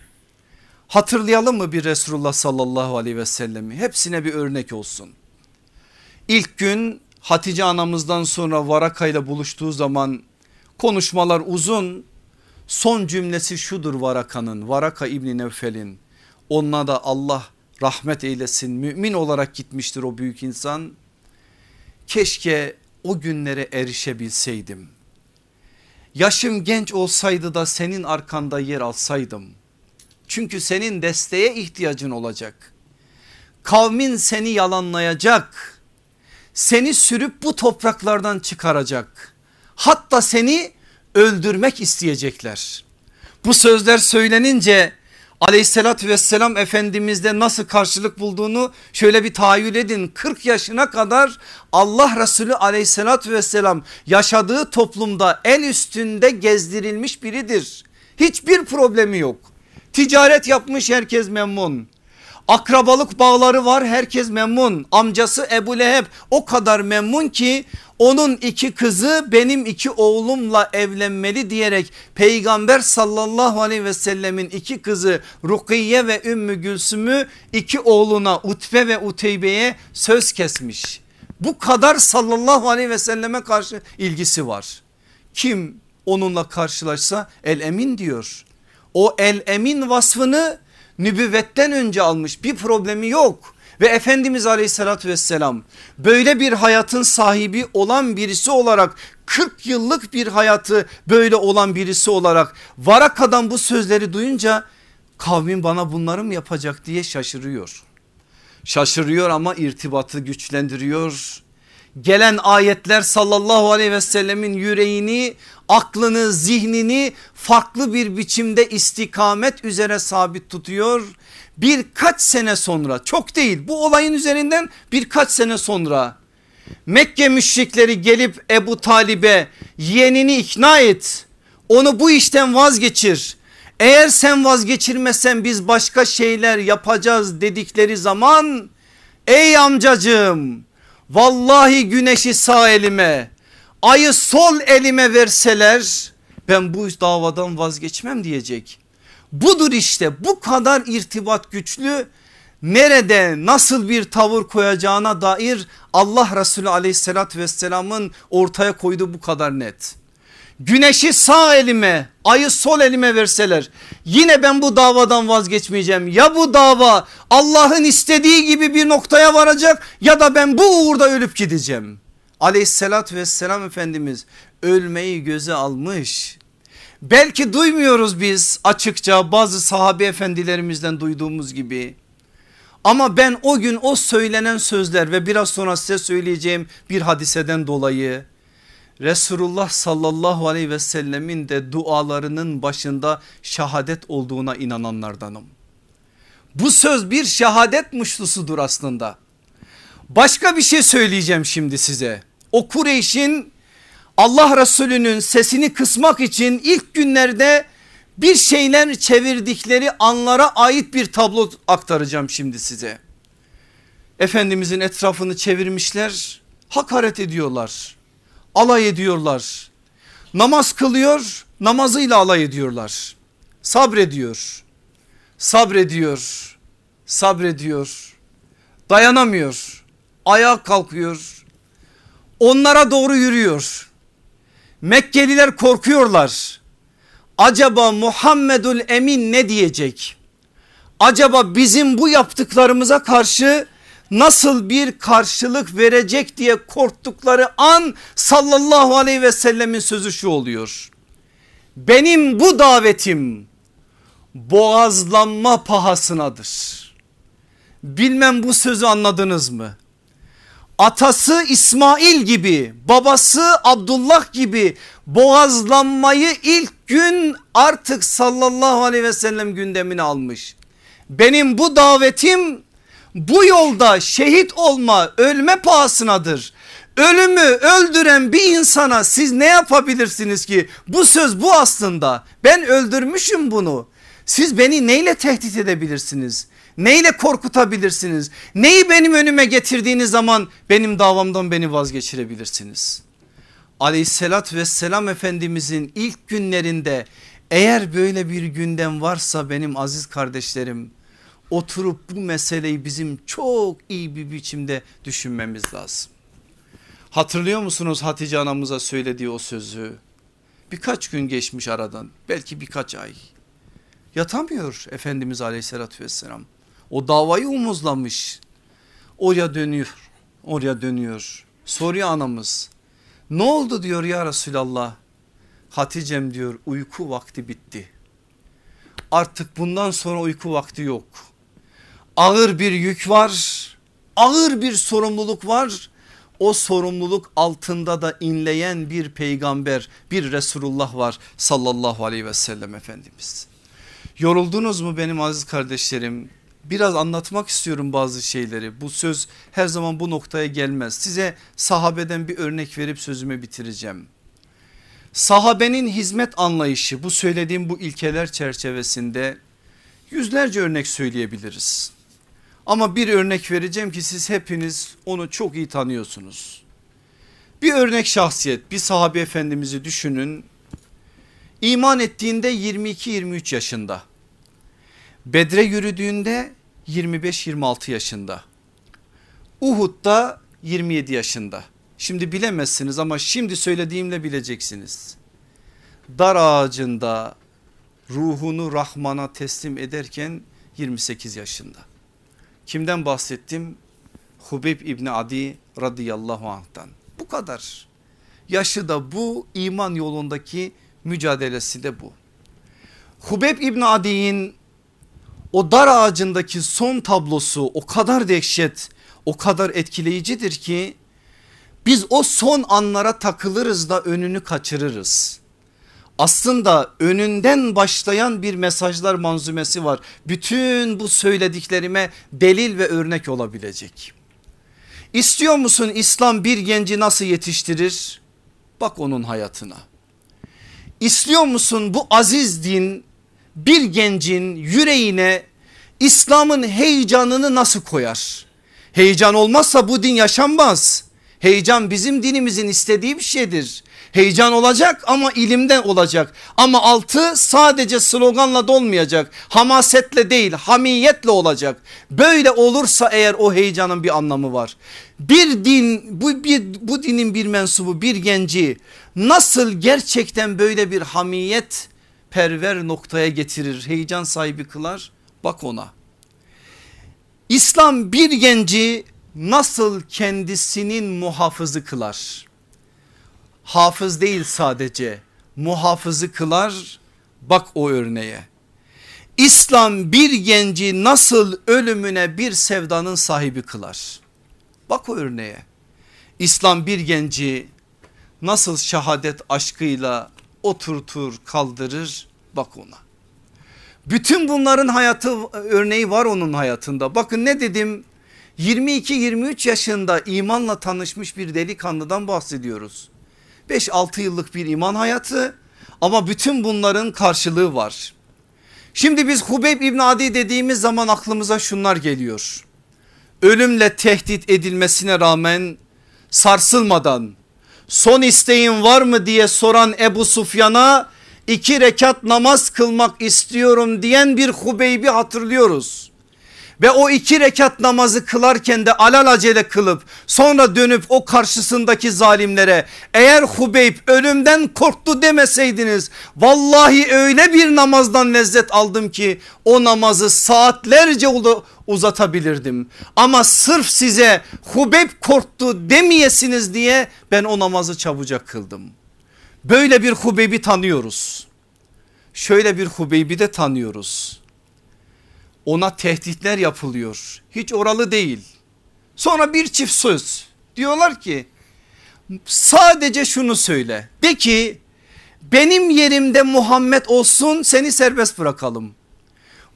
hatırlayalım mı bir Resulullah sallallahu aleyhi ve sellemi? Hepsine bir örnek olsun. İlk gün Hatice anamızdan sonra Varaka ile buluştuğu zaman konuşmalar uzun. Son cümlesi şudur Varaka'nın, Varaka İbni Nevfel'in. Onunla da Allah rahmet eylesin, mümin olarak gitmiştir o büyük insan. Keşke o günlere erişebilseydim. Yaşım genç olsaydı da senin arkanda yer alsaydım. Çünkü senin desteğe ihtiyacın olacak. Kavmin seni yalanlayacak. Seni sürüp bu topraklardan çıkaracak. Hatta seni öldürmek isteyecekler. Bu sözler söylenince aleyhissalatü vesselam Efendimiz'de nasıl karşılık bulduğunu şöyle bir tahayyül edin. kırk yaşına kadar Allah Resulü aleyhissalatü vesselam yaşadığı toplumda el üstünde gezdirilmiş biridir. Hiçbir problemi yok. Ticaret yapmış, herkes memnun. Akrabalık bağları var, herkes memnun. Amcası Ebu Leheb o kadar memnun ki onun iki kızı benim iki oğlumla evlenmeli diyerek Peygamber sallallahu aleyhi ve sellemin iki kızı Rukiye ve Ümmü Gülsüm'ü iki oğluna Utbe ve Uteybe'ye söz kesmiş. Bu kadar sallallahu aleyhi ve selleme karşı ilgisi var. Kim onunla karşılaşsa el emin diyor. O el emin vasfını nübüvvetten önce almış, bir problemi yok. Ve Efendimiz aleyhissalatü vesselam böyle bir hayatın sahibi olan birisi olarak, kırk yıllık bir hayatı böyle olan birisi olarak Varaka'dan bu sözleri duyunca kavmin bana bunları mı yapacak diye şaşırıyor. Şaşırıyor ama irtibatı güçlendiriyor. Gelen ayetler sallallahu aleyhi ve sellemin yüreğini, aklını, zihnini farklı bir biçimde istikamet üzere sabit tutuyor. Birkaç sene sonra, çok değil bu olayın üzerinden birkaç sene sonra Mekke müşrikleri gelip Ebu Talib'e yeğenini ikna et, onu bu işten vazgeçir. Eğer sen vazgeçirmezsen biz başka şeyler yapacağız dedikleri zaman, ey amcacığım vallahi güneşi sağ elime, ayı sol elime verseler ben bu davadan vazgeçmem diyecek. Budur işte, bu kadar irtibat güçlü, nerede nasıl bir tavır koyacağına dair Allah Resulü aleyhissalatü vesselamın ortaya koyduğu bu kadar net. Güneşi sağ elime, ayı sol elime verseler yine ben bu davadan vazgeçmeyeceğim. Ya bu dava Allah'ın istediği gibi bir noktaya varacak ya da ben bu uğurda ölüp gideceğim. Aleyhissalatü vesselam Efendimiz ölmeyi göze almış. Belki duymuyoruz biz açıkça, bazı sahabe efendilerimizden duyduğumuz gibi. Ama ben o gün o söylenen sözler ve biraz sonra size söyleyeceğim bir hadiseden dolayı Resulullah sallallahu aleyhi ve sellemin de dualarının başında şehadet olduğuna inananlardanım. Bu söz bir şehadet muşlusudur aslında. Başka bir şey söyleyeceğim şimdi size. O Kureyş'in Allah Resulü'nün sesini kısmak için ilk günlerde bir şeyler çevirdikleri anlara ait bir tablo aktaracağım şimdi size. Efendimizin etrafını çevirmişler, hakaret ediyorlar, alay ediyorlar. Namaz kılıyor, namazıyla alay ediyorlar. Sabrediyor, sabrediyor, sabrediyor, dayanamıyor, ayağa kalkıyor, onlara doğru yürüyor. Mekkeliler korkuyorlar. Acaba Muhammedül Emin ne diyecek? Acaba bizim bu yaptıklarımıza karşı nasıl bir karşılık verecek diye korktukları an sallallahu aleyhi ve sellemin sözü şu oluyor: benim bu davetim boğazlanma pahasınadır. Bilmem bu sözü anladınız mı? Atası İsmail gibi, babası Abdullah gibi boğazlanmayı ilk gün artık sallallahu aleyhi ve sellem gündemine almış. Benim bu davetim bu yolda şehit olma, ölme pahasınadır. Ölümü öldüren bir insana siz ne yapabilirsiniz ki? Bu söz bu aslında. Ben öldürmüşüm bunu. Siz beni neyle tehdit edebilirsiniz? Neyle korkutabilirsiniz? Neyi benim önüme getirdiğiniz zaman benim davamdan beni vazgeçirebilirsiniz? Aleyhissalatü vesselam Efendimizin ilk günlerinde eğer böyle bir gündem varsa benim aziz kardeşlerim, oturup bu meseleyi bizim çok iyi bir biçimde düşünmemiz lazım. Hatırlıyor musunuz Hatice anamıza söylediği o sözü? Birkaç gün geçmiş aradan, belki birkaç ay. Yatamıyor Efendimiz aleyhissalatü vesselam. O davayı omuzlamış. Oraya dönüyor, oraya dönüyor. Soruyor anamız, ne oldu diyor ya Resulallah. Hatice'm diyor, uyku vakti bitti. Artık bundan sonra uyku vakti yok. Ağır bir yük var, ağır bir sorumluluk var. O sorumluluk altında da inleyen bir peygamber, bir Resulullah var sallallahu aleyhi ve sellem Efendimiz. Yoruldunuz mu benim aziz kardeşlerim? Biraz anlatmak istiyorum bazı şeyleri. Bu söz her zaman bu noktaya gelmez. Size sahabeden bir örnek verip sözümü bitireceğim. Sahabenin hizmet anlayışı, bu söylediğim bu ilkeler çerçevesinde yüzlerce örnek söyleyebiliriz. Ama bir örnek vereceğim ki siz hepiniz onu çok iyi tanıyorsunuz. Bir örnek şahsiyet, bir sahabe efendimizi düşünün. İman ettiğinde yirmi iki yirmi üç yaşında. Bedre yürüdüğünde yirmi beş yirmi altı yaşında. Uhud'da yirmi yedi yaşında. Şimdi bilemezsiniz ama şimdi söylediğimle bileceksiniz. Dar ağacında ruhunu Rahman'a teslim ederken yirmi sekiz yaşında. Kimden bahsettim? Hubeyb İbni Adi radıyallahu anh'tan. Bu kadar. Yaşı da bu, iman yolundaki mücadelesi de bu. Hubeyb İbni Adi'nin o dar ağacındaki son tablosu o kadar dehşet, o kadar etkileyicidir ki biz o son anlara takılırız da önünü kaçırırız. Aslında önünden başlayan bir mesajlar manzumesi var. Bütün bu söylediklerime delil ve örnek olabilecek. İstiyor musun İslam bir genci nasıl yetiştirir? Bak onun hayatına. İstiyor musun bu aziz din bir gencin yüreğine İslam'ın heyecanını nasıl koyar? Heyecan olmazsa bu din yaşanmaz. Heyecan bizim dinimizin istediği bir şeydir. Heyecan olacak ama ilimden olacak. Ama altı sadece sloganla dolmayacak. Hamasetle değil, hamiyetle olacak. Böyle olursa eğer o heyecanın bir anlamı var. Bir din, bu, bir, bu dinin bir mensubu, bir genci nasıl gerçekten böyle bir hamiyet perver noktaya getirir, heyecan sahibi kılar? Bak ona. İslam bir genci nasıl kendisinin muhafızı kılar? Hafız değil sadece, muhafızı kılar, bak o örneğe. İslam bir genci nasıl ölümüne bir sevdanın sahibi kılar? Bak o örneğe. İslam bir genci nasıl şehadet aşkıyla oturtur, kaldırır, bak ona. Bütün bunların hayatı örneği var onun hayatında. Bakın ne dedim, yirmi iki yirmi üç yaşında imanla tanışmış bir delikanlıdan bahsediyoruz. beş altı yıllık bir iman hayatı ama bütün bunların karşılığı var. Şimdi biz Hubeyb İbni Adi dediğimiz zaman aklımıza şunlar geliyor. Ölümle tehdit edilmesine rağmen sarsılmadan, son isteğin var mı diye soran Ebu Sufyan'a iki rekat namaz kılmak istiyorum diyen bir Hubeyb'i hatırlıyoruz. Ve o iki rekat namazı kılarken de alelacele kılıp sonra dönüp o karşısındaki zalimlere, eğer Hubeyb ölümden korktu demeseydiniz vallahi öyle bir namazdan lezzet aldım ki o namazı saatlerce uzatabilirdim. Ama sırf size Hubeyb korktu demeyesiniz diye ben o namazı çabucak kıldım. Böyle bir Hubeyb'i tanıyoruz. Şöyle bir Hubeyb'i de tanıyoruz. Ona tehditler yapılıyor. Hiç oralı değil. Sonra bir çift söz. Diyorlar ki sadece şunu söyle. De ki benim yerimde Muhammed olsun, seni serbest bırakalım.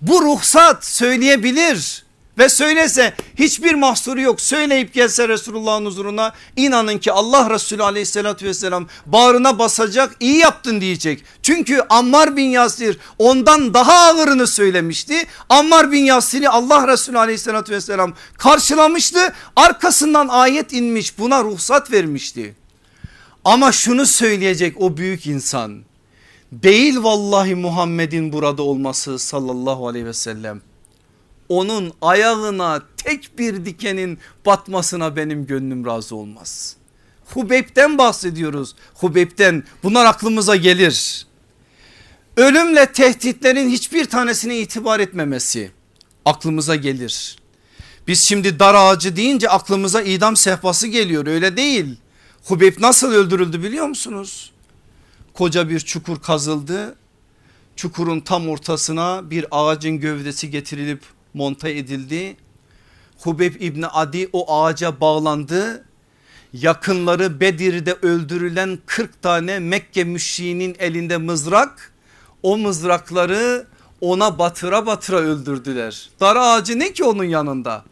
Bu ruhsat, söyleyebilir ve söylese hiçbir mahsuru yok. Söyleyip gelse Resulullah'ın huzuruna, inanın ki Allah Resulü aleyhissalatü vesselam bağrına basacak, iyi yaptın diyecek. Çünkü Ammar bin Yasir ondan daha ağırını söylemişti. Ammar bin Yasir'i Allah Resulü aleyhissalatü vesselam karşılamıştı. Arkasından ayet inmiş, buna ruhsat vermişti. Ama şunu söyleyecek o büyük insan. Değil vallahi Muhammed'in burada olması sallallahu aleyhi ve sellem. Onun ayağına tek bir dikenin batmasına benim gönlüm razı olmaz. Hubeyb'den bahsediyoruz. Hubeyb'den bunlar aklımıza gelir. Ölümle tehditlerin hiçbir tanesine itibar etmemesi aklımıza gelir. Biz şimdi dar ağacı deyince aklımıza idam sehpası geliyor, öyle değil. Hubeyb nasıl öldürüldü biliyor musunuz? Koca bir çukur kazıldı. Çukurun tam ortasına bir ağacın gövdesi getirilip monta edildi. Hubeyb İbni Adi o ağaca bağlandı. Yakınları Bedir'de öldürülen kırk tane Mekke müşriğinin elinde mızrak, o mızrakları ona batıra batıra öldürdüler. Dar ağacı ne ki onun yanında?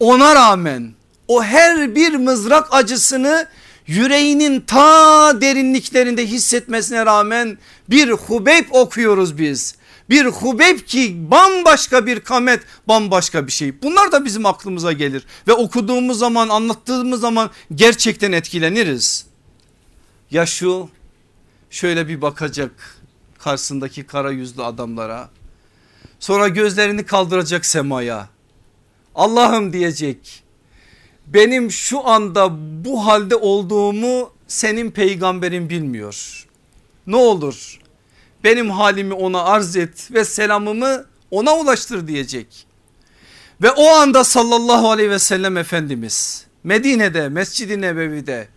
Ona rağmen o her bir mızrak acısını yüreğinin ta derinliklerinde hissetmesine rağmen bir Hubeyb okuyoruz biz. Bir Hubeyb ki bambaşka bir kamet, bambaşka bir şey. Bunlar da bizim aklımıza gelir ve okuduğumuz zaman, anlattığımız zaman gerçekten etkileniriz. Ya şu şöyle bir bakacak karşısındaki kara yüzlü adamlara, sonra gözlerini kaldıracak semaya, Allah'ım diyecek, benim şu anda bu halde olduğumu senin peygamberin bilmiyor. Ne olur benim halimi ona arz et ve selamımı ona ulaştır diyecek. Ve o anda sallallahu aleyhi ve sellem Efendimiz Medine'de, Mescid-i Nebevi'de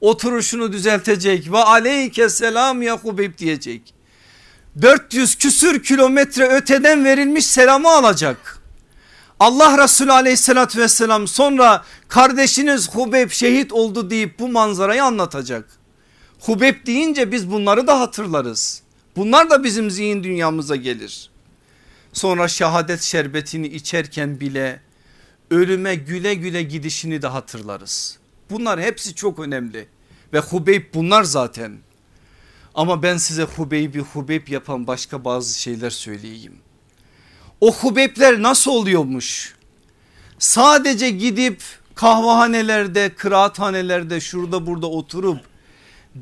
oturuşunu düzeltecek ve aleyke selam ya Hubeyb diyecek. dört yüz küsür kilometre öteden verilmiş selamı alacak. Allah Resulü aleyhissalatü vesselam sonra kardeşiniz Hubeyb şehit oldu deyip bu manzarayı anlatacak. Hubeyb deyince biz bunları da hatırlarız. Bunlar da bizim zihin dünyamıza gelir. Sonra şehadet şerbetini içerken bile ölüme güle güle gidişini de hatırlarız. Bunlar hepsi çok önemli ve Hubeyb bunlar zaten. Ama ben size Hubeyb'i Hubeyb yapan başka bazı şeyler söyleyeyim. O Hubeyb'ler nasıl oluyormuş? Sadece gidip kahvehanelerde, kıraathanelerde, şurada burada oturup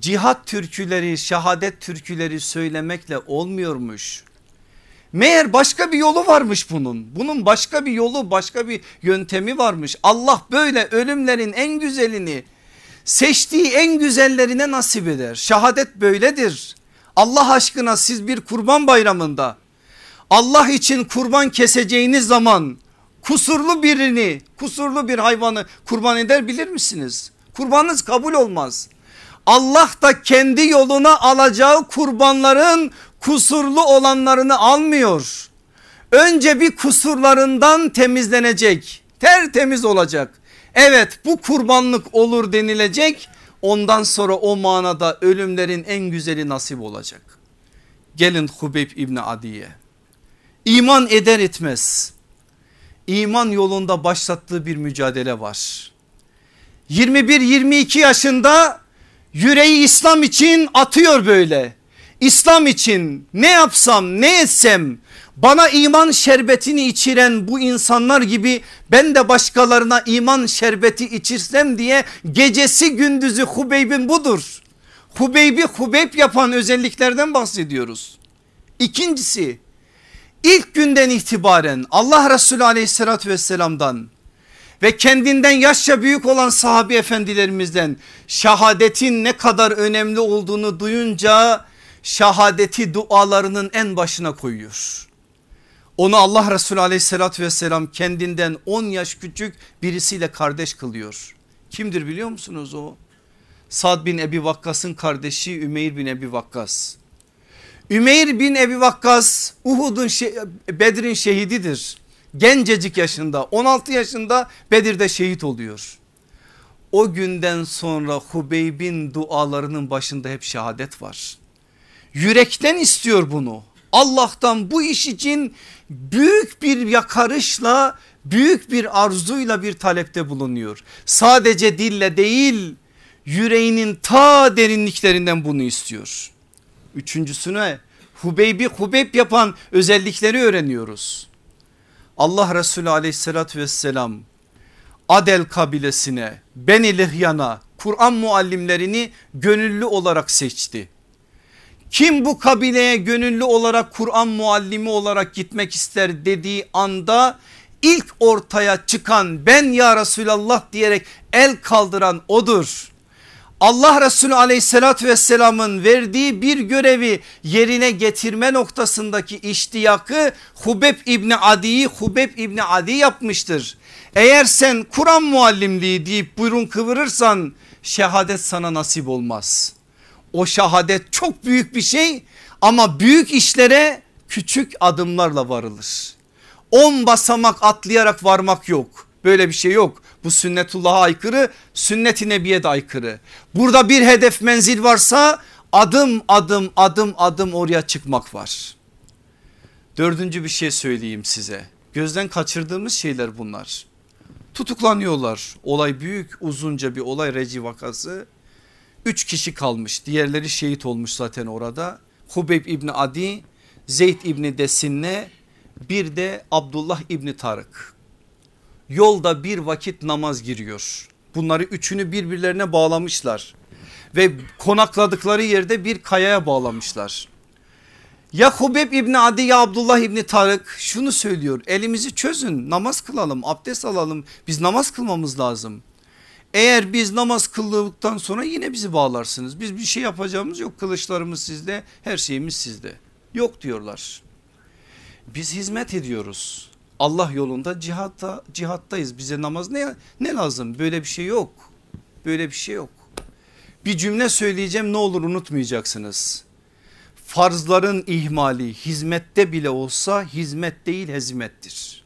cihat türküleri, şehadet türküleri söylemekle olmuyormuş. Meğer başka bir yolu varmış bunun. Bunun başka bir yolu, başka bir yöntemi varmış. Allah böyle ölümlerin en güzelini seçtiği en güzellerine nasip eder. Şehadet böyledir. Allah aşkına siz bir kurban bayramında Allah için kurban keseceğiniz zaman kusurlu birini, kusurlu bir hayvanı kurban eder bilir misiniz? Kurbanınız kabul olmaz. Allah da kendi yoluna alacağı kurbanların kusurlu olanlarını almıyor. Önce bir kusurlarından temizlenecek, tertemiz olacak. Evet, bu kurbanlık olur denilecek. Ondan sonra o manada ölümlerin en güzeli nasip olacak. Gelin Hubeyb İbni Adi'ye. İman eder etmez İman yolunda başlattığı bir mücadele var. yirmi bir yirmi iki yaşında yüreği İslam için atıyor böyle. İslam için ne yapsam ne etsem, bana iman şerbetini içiren bu insanlar gibi ben de başkalarına iman şerbeti içirsem diye gecesi gündüzü Hubeyb'in budur. Hubeyb'i Hubeyb yapan özelliklerden bahsediyoruz. İkincisi, ilk günden itibaren Allah Resulü aleyhissalatü vesselam'dan ve kendinden yaşça büyük olan sahabi efendilerimizden şehadetin ne kadar önemli olduğunu duyunca şehadeti dualarının en başına koyuyor. Onu Allah Resulü aleyhissalatü vesselam kendinden on yaş küçük birisiyle kardeş kılıyor. Kimdir biliyor musunuz o? Sa'd bin Ebi Vakkas'ın kardeşi Ümeyr bin Ebi Vakkas. Ümeyr bin Ebi Vakkas Uhud'un, Bedir'in şehididir. Gencecik yaşında, on altı yaşında Bedir'de şehit oluyor. O günden sonra Hubeyb'in dualarının başında hep şehadet var. Yürekten istiyor bunu. Allah'tan bu iş için büyük bir yakarışla, büyük bir arzuyla bir talepte bulunuyor. Sadece dille değil, yüreğinin ta derinliklerinden bunu istiyor. Üçüncüsüne Hubeyb'i Hubeyb yapan özellikleri öğreniyoruz. Allah Resulü aleyhissalatü vesselam Adel kabilesine, Beni Lihyan'a Kur'an muallimlerini gönüllü olarak seçti. Kim bu kabileye gönüllü olarak Kur'an muallimi olarak gitmek ister dediği anda ilk ortaya çıkan, ben ya Resulallah diyerek el kaldıran odur. Allah Resulü aleyhissalatü vesselamın verdiği bir görevi yerine getirme noktasındaki iştiyakı Hubeyb İbni Adi'yi Hubeyb İbni Adi yapmıştır. Eğer sen Kur'an muallimliği deyip buyrun kıvırırsan şehadet sana nasip olmaz. O şehadet çok büyük bir şey ama büyük işlere küçük adımlarla varılır. On basamak atlayarak varmak yok, böyle bir şey yok. Bu sünnetullah'a aykırı, sünnet-i nebiye de aykırı. Burada bir hedef menzil varsa adım adım adım adım oraya çıkmak var. Dördüncü bir şey söyleyeyim size. Gözden kaçırdığımız şeyler bunlar. Tutuklanıyorlar. Olay büyük, uzunca bir olay, Reci vakası. Üç kişi kalmış, diğerleri şehit olmuş zaten orada. Hubeyb İbni Adi, Zeyd İbni Desinne, bir de Abdullah İbni Tarık. Yolda bir vakit namaz giriyor. Bunları üçünü birbirlerine bağlamışlar ve konakladıkları yerde bir kayaya bağlamışlar. Ya Hubeyb İbni Adi ya Abdullah İbni Tarık şunu söylüyor: elimizi çözün, namaz kılalım, abdest alalım, biz namaz kılmamız lazım. Eğer biz namaz kıldıktan sonra yine bizi bağlarsınız, biz bir şey yapacağımız yok, kılıçlarımız sizde, her şeyimiz sizde. Yok diyorlar, biz hizmet ediyoruz. Allah yolunda cihatta, cihattayız, bize namaz ne, ne lazım? Böyle bir şey yok, böyle bir şey yok. Bir cümle söyleyeceğim, ne olur unutmayacaksınız. Farzların ihmali hizmette bile olsa hizmet değil hezimettir.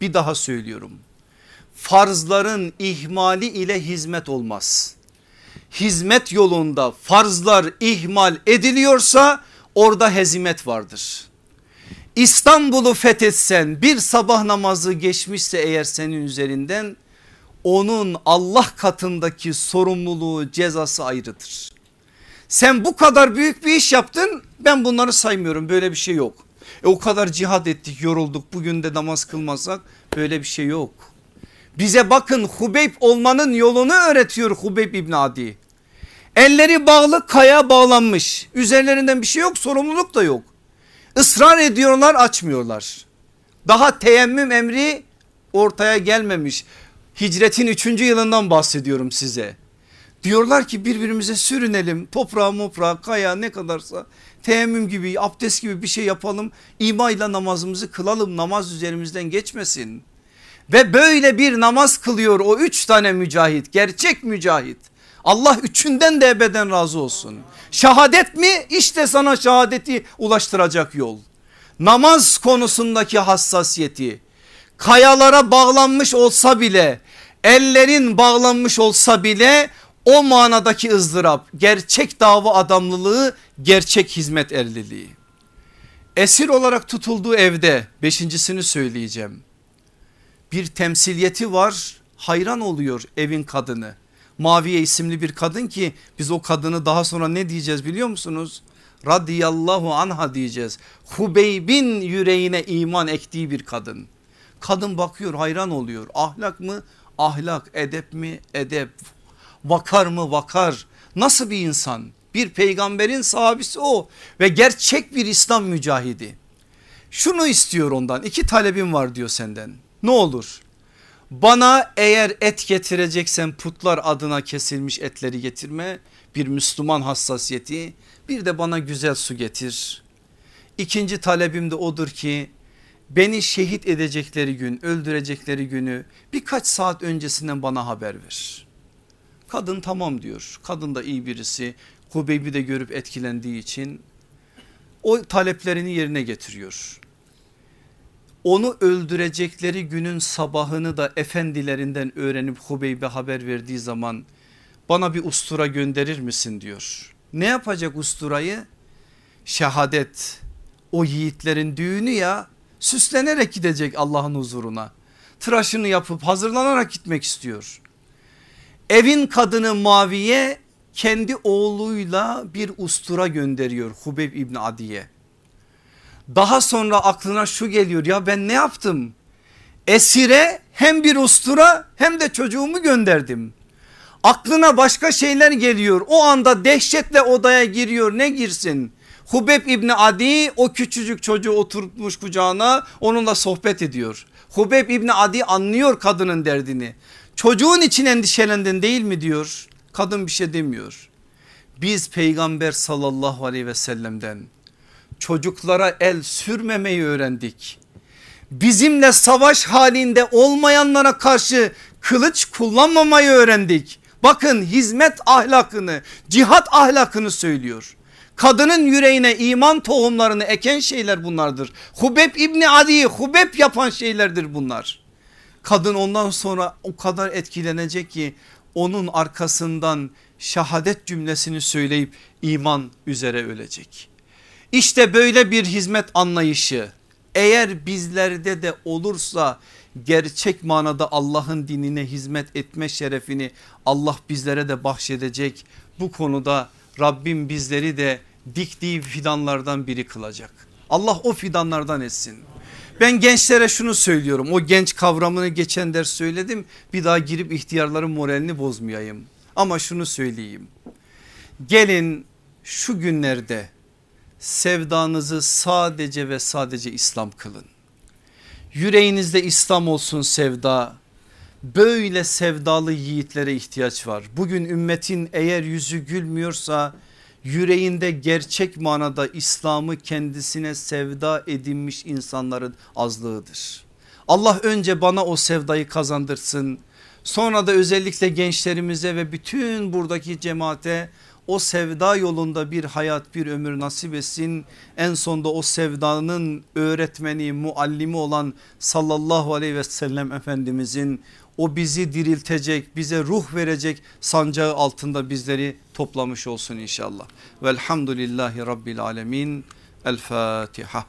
Bir daha söylüyorum, farzların ihmali ile hizmet olmaz. Hizmet yolunda farzlar ihmal ediliyorsa orada hezimet vardır. İstanbul'u fethetsen, bir sabah namazı geçmişse eğer senin üzerinden, onun Allah katındaki sorumluluğu, cezası ayrıdır. Sen bu kadar büyük bir iş yaptın, ben bunları saymıyorum, böyle bir şey yok. E o kadar cihad ettik, yorulduk, bugün de namaz kılmasak, böyle bir şey yok. Bize bakın Hubeyb olmanın yolunu öğretiyor Hubeyb İbni Adi. Elleri bağlı, kaya bağlanmış. Üzerlerinden bir şey yok, sorumluluk da yok. Israr ediyorlar, açmıyorlar. Daha teyemmüm emri ortaya gelmemiş. Hicretin üçüncü yılından bahsediyorum size. Diyorlar ki birbirimize sürünelim, toprağa moprağa, kaya ne kadarsa teyemmüm gibi, abdest gibi bir şey yapalım. İmayla namazımızı kılalım, namaz üzerimizden geçmesin. Ve böyle bir namaz kılıyor o üç tane mücahit, gerçek mücahit. Allah üçünden de ebeden razı olsun. Şehadet mi? İşte sana şehadeti ulaştıracak yol. Namaz konusundaki hassasiyeti, kayalara bağlanmış olsa bile, ellerin bağlanmış olsa bile o manadaki ızdırap, gerçek dava adamlılığı, gerçek hizmet erliliği. Esir olarak tutulduğu evde, beşincisini söyleyeceğim. Bir temsiliyeti var, hayran oluyor evin kadını. Maviye isimli bir kadın ki biz o kadını daha sonra ne diyeceğiz biliyor musunuz? Radiyallahu anha diyeceğiz. Hubeyb'in yüreğine iman ektiği bir kadın. Kadın bakıyor, hayran oluyor. Ahlak mı? Ahlak. Edep mi? Edep. Vakar mı? Vakar. Nasıl bir insan? Bir peygamberin sahabesi o ve gerçek bir İslam mücahidi. Şunu istiyor ondan, iki talebim var diyor senden. Ne olur bana eğer et getireceksen putlar adına kesilmiş etleri getirme, bir Müslüman hassasiyeti, bir de bana güzel su getir. İkinci talebim de odur ki beni şehit edecekleri gün, öldürecekleri günü birkaç saat öncesinden bana haber ver. Kadın tamam diyor, kadın da iyi birisi, Hubeyb'i de görüp etkilendiği için o taleplerini yerine getiriyor. Onu öldürecekleri günün sabahını da efendilerinden öğrenip Hubeyb'e haber verdiği zaman bana bir ustura gönderir misin diyor. Ne yapacak usturayı? Şehadet, o yiğitlerin düğünü ya, süslenerek gidecek Allah'ın huzuruna. Tıraşını yapıp hazırlanarak gitmek istiyor. Evin kadını Maviye kendi oğluyla bir ustura gönderiyor Hubeyb İbni Adi'ye. Daha sonra aklına şu geliyor, ya ben ne yaptım? Esire hem bir ustura hem de çocuğumu gönderdim. Aklına başka şeyler geliyor. O anda dehşetle odaya giriyor, ne girsin? Hubeyb İbni Adi o küçücük çocuğu oturtmuş kucağına, onunla sohbet ediyor. Hubeyb İbni Adi anlıyor kadının derdini. Çocuğun için endişelendin değil mi diyor. Kadın bir şey demiyor. Biz Peygamber sallallahu aleyhi ve sellem'den çocuklara el sürmemeyi öğrendik. Bizimle savaş halinde olmayanlara karşı kılıç kullanmamayı öğrendik. Bakın hizmet ahlakını, cihat ahlakını söylüyor. Kadının yüreğine iman tohumlarını eken şeyler bunlardır. Hubeyb İbni Adi'yi Hubeyb yapan şeylerdir bunlar. Kadın ondan sonra o kadar etkilenecek ki onun arkasından şehadet cümlesini söyleyip iman üzere ölecek. İşte böyle bir hizmet anlayışı eğer bizlerde de olursa gerçek manada Allah'ın dinine hizmet etme şerefini Allah bizlere de bahşedecek. Bu konuda Rabbim bizleri de diktiği fidanlardan biri kılacak. Allah o fidanlardan etsin. Ben gençlere şunu söylüyorum, o genç kavramını geçen ders söyledim, bir daha girip ihtiyarların moralini bozmayayım. Ama şunu söyleyeyim, gelin şu günlerde sevdanızı sadece ve sadece İslam kılın. Yüreğinizde İslam olsun sevda. Böyle sevdalı yiğitlere ihtiyaç var. Bugün ümmetin eğer yüzü gülmüyorsa yüreğinde gerçek manada İslam'ı kendisine sevda edinmiş insanların azlığıdır. Allah önce bana o sevdayı kazandırsın. Sonra da özellikle gençlerimize ve bütün buradaki cemaate o sevda yolunda bir hayat, bir ömür nasip etsin. En sonda o sevdanın öğretmeni, muallimi olan sallallahu aleyhi ve sellem Efendimizin o bizi diriltecek, bize ruh verecek sancağı altında bizleri toplamış olsun inşallah. Velhamdülillahi Rabbil alemin. El Fatiha.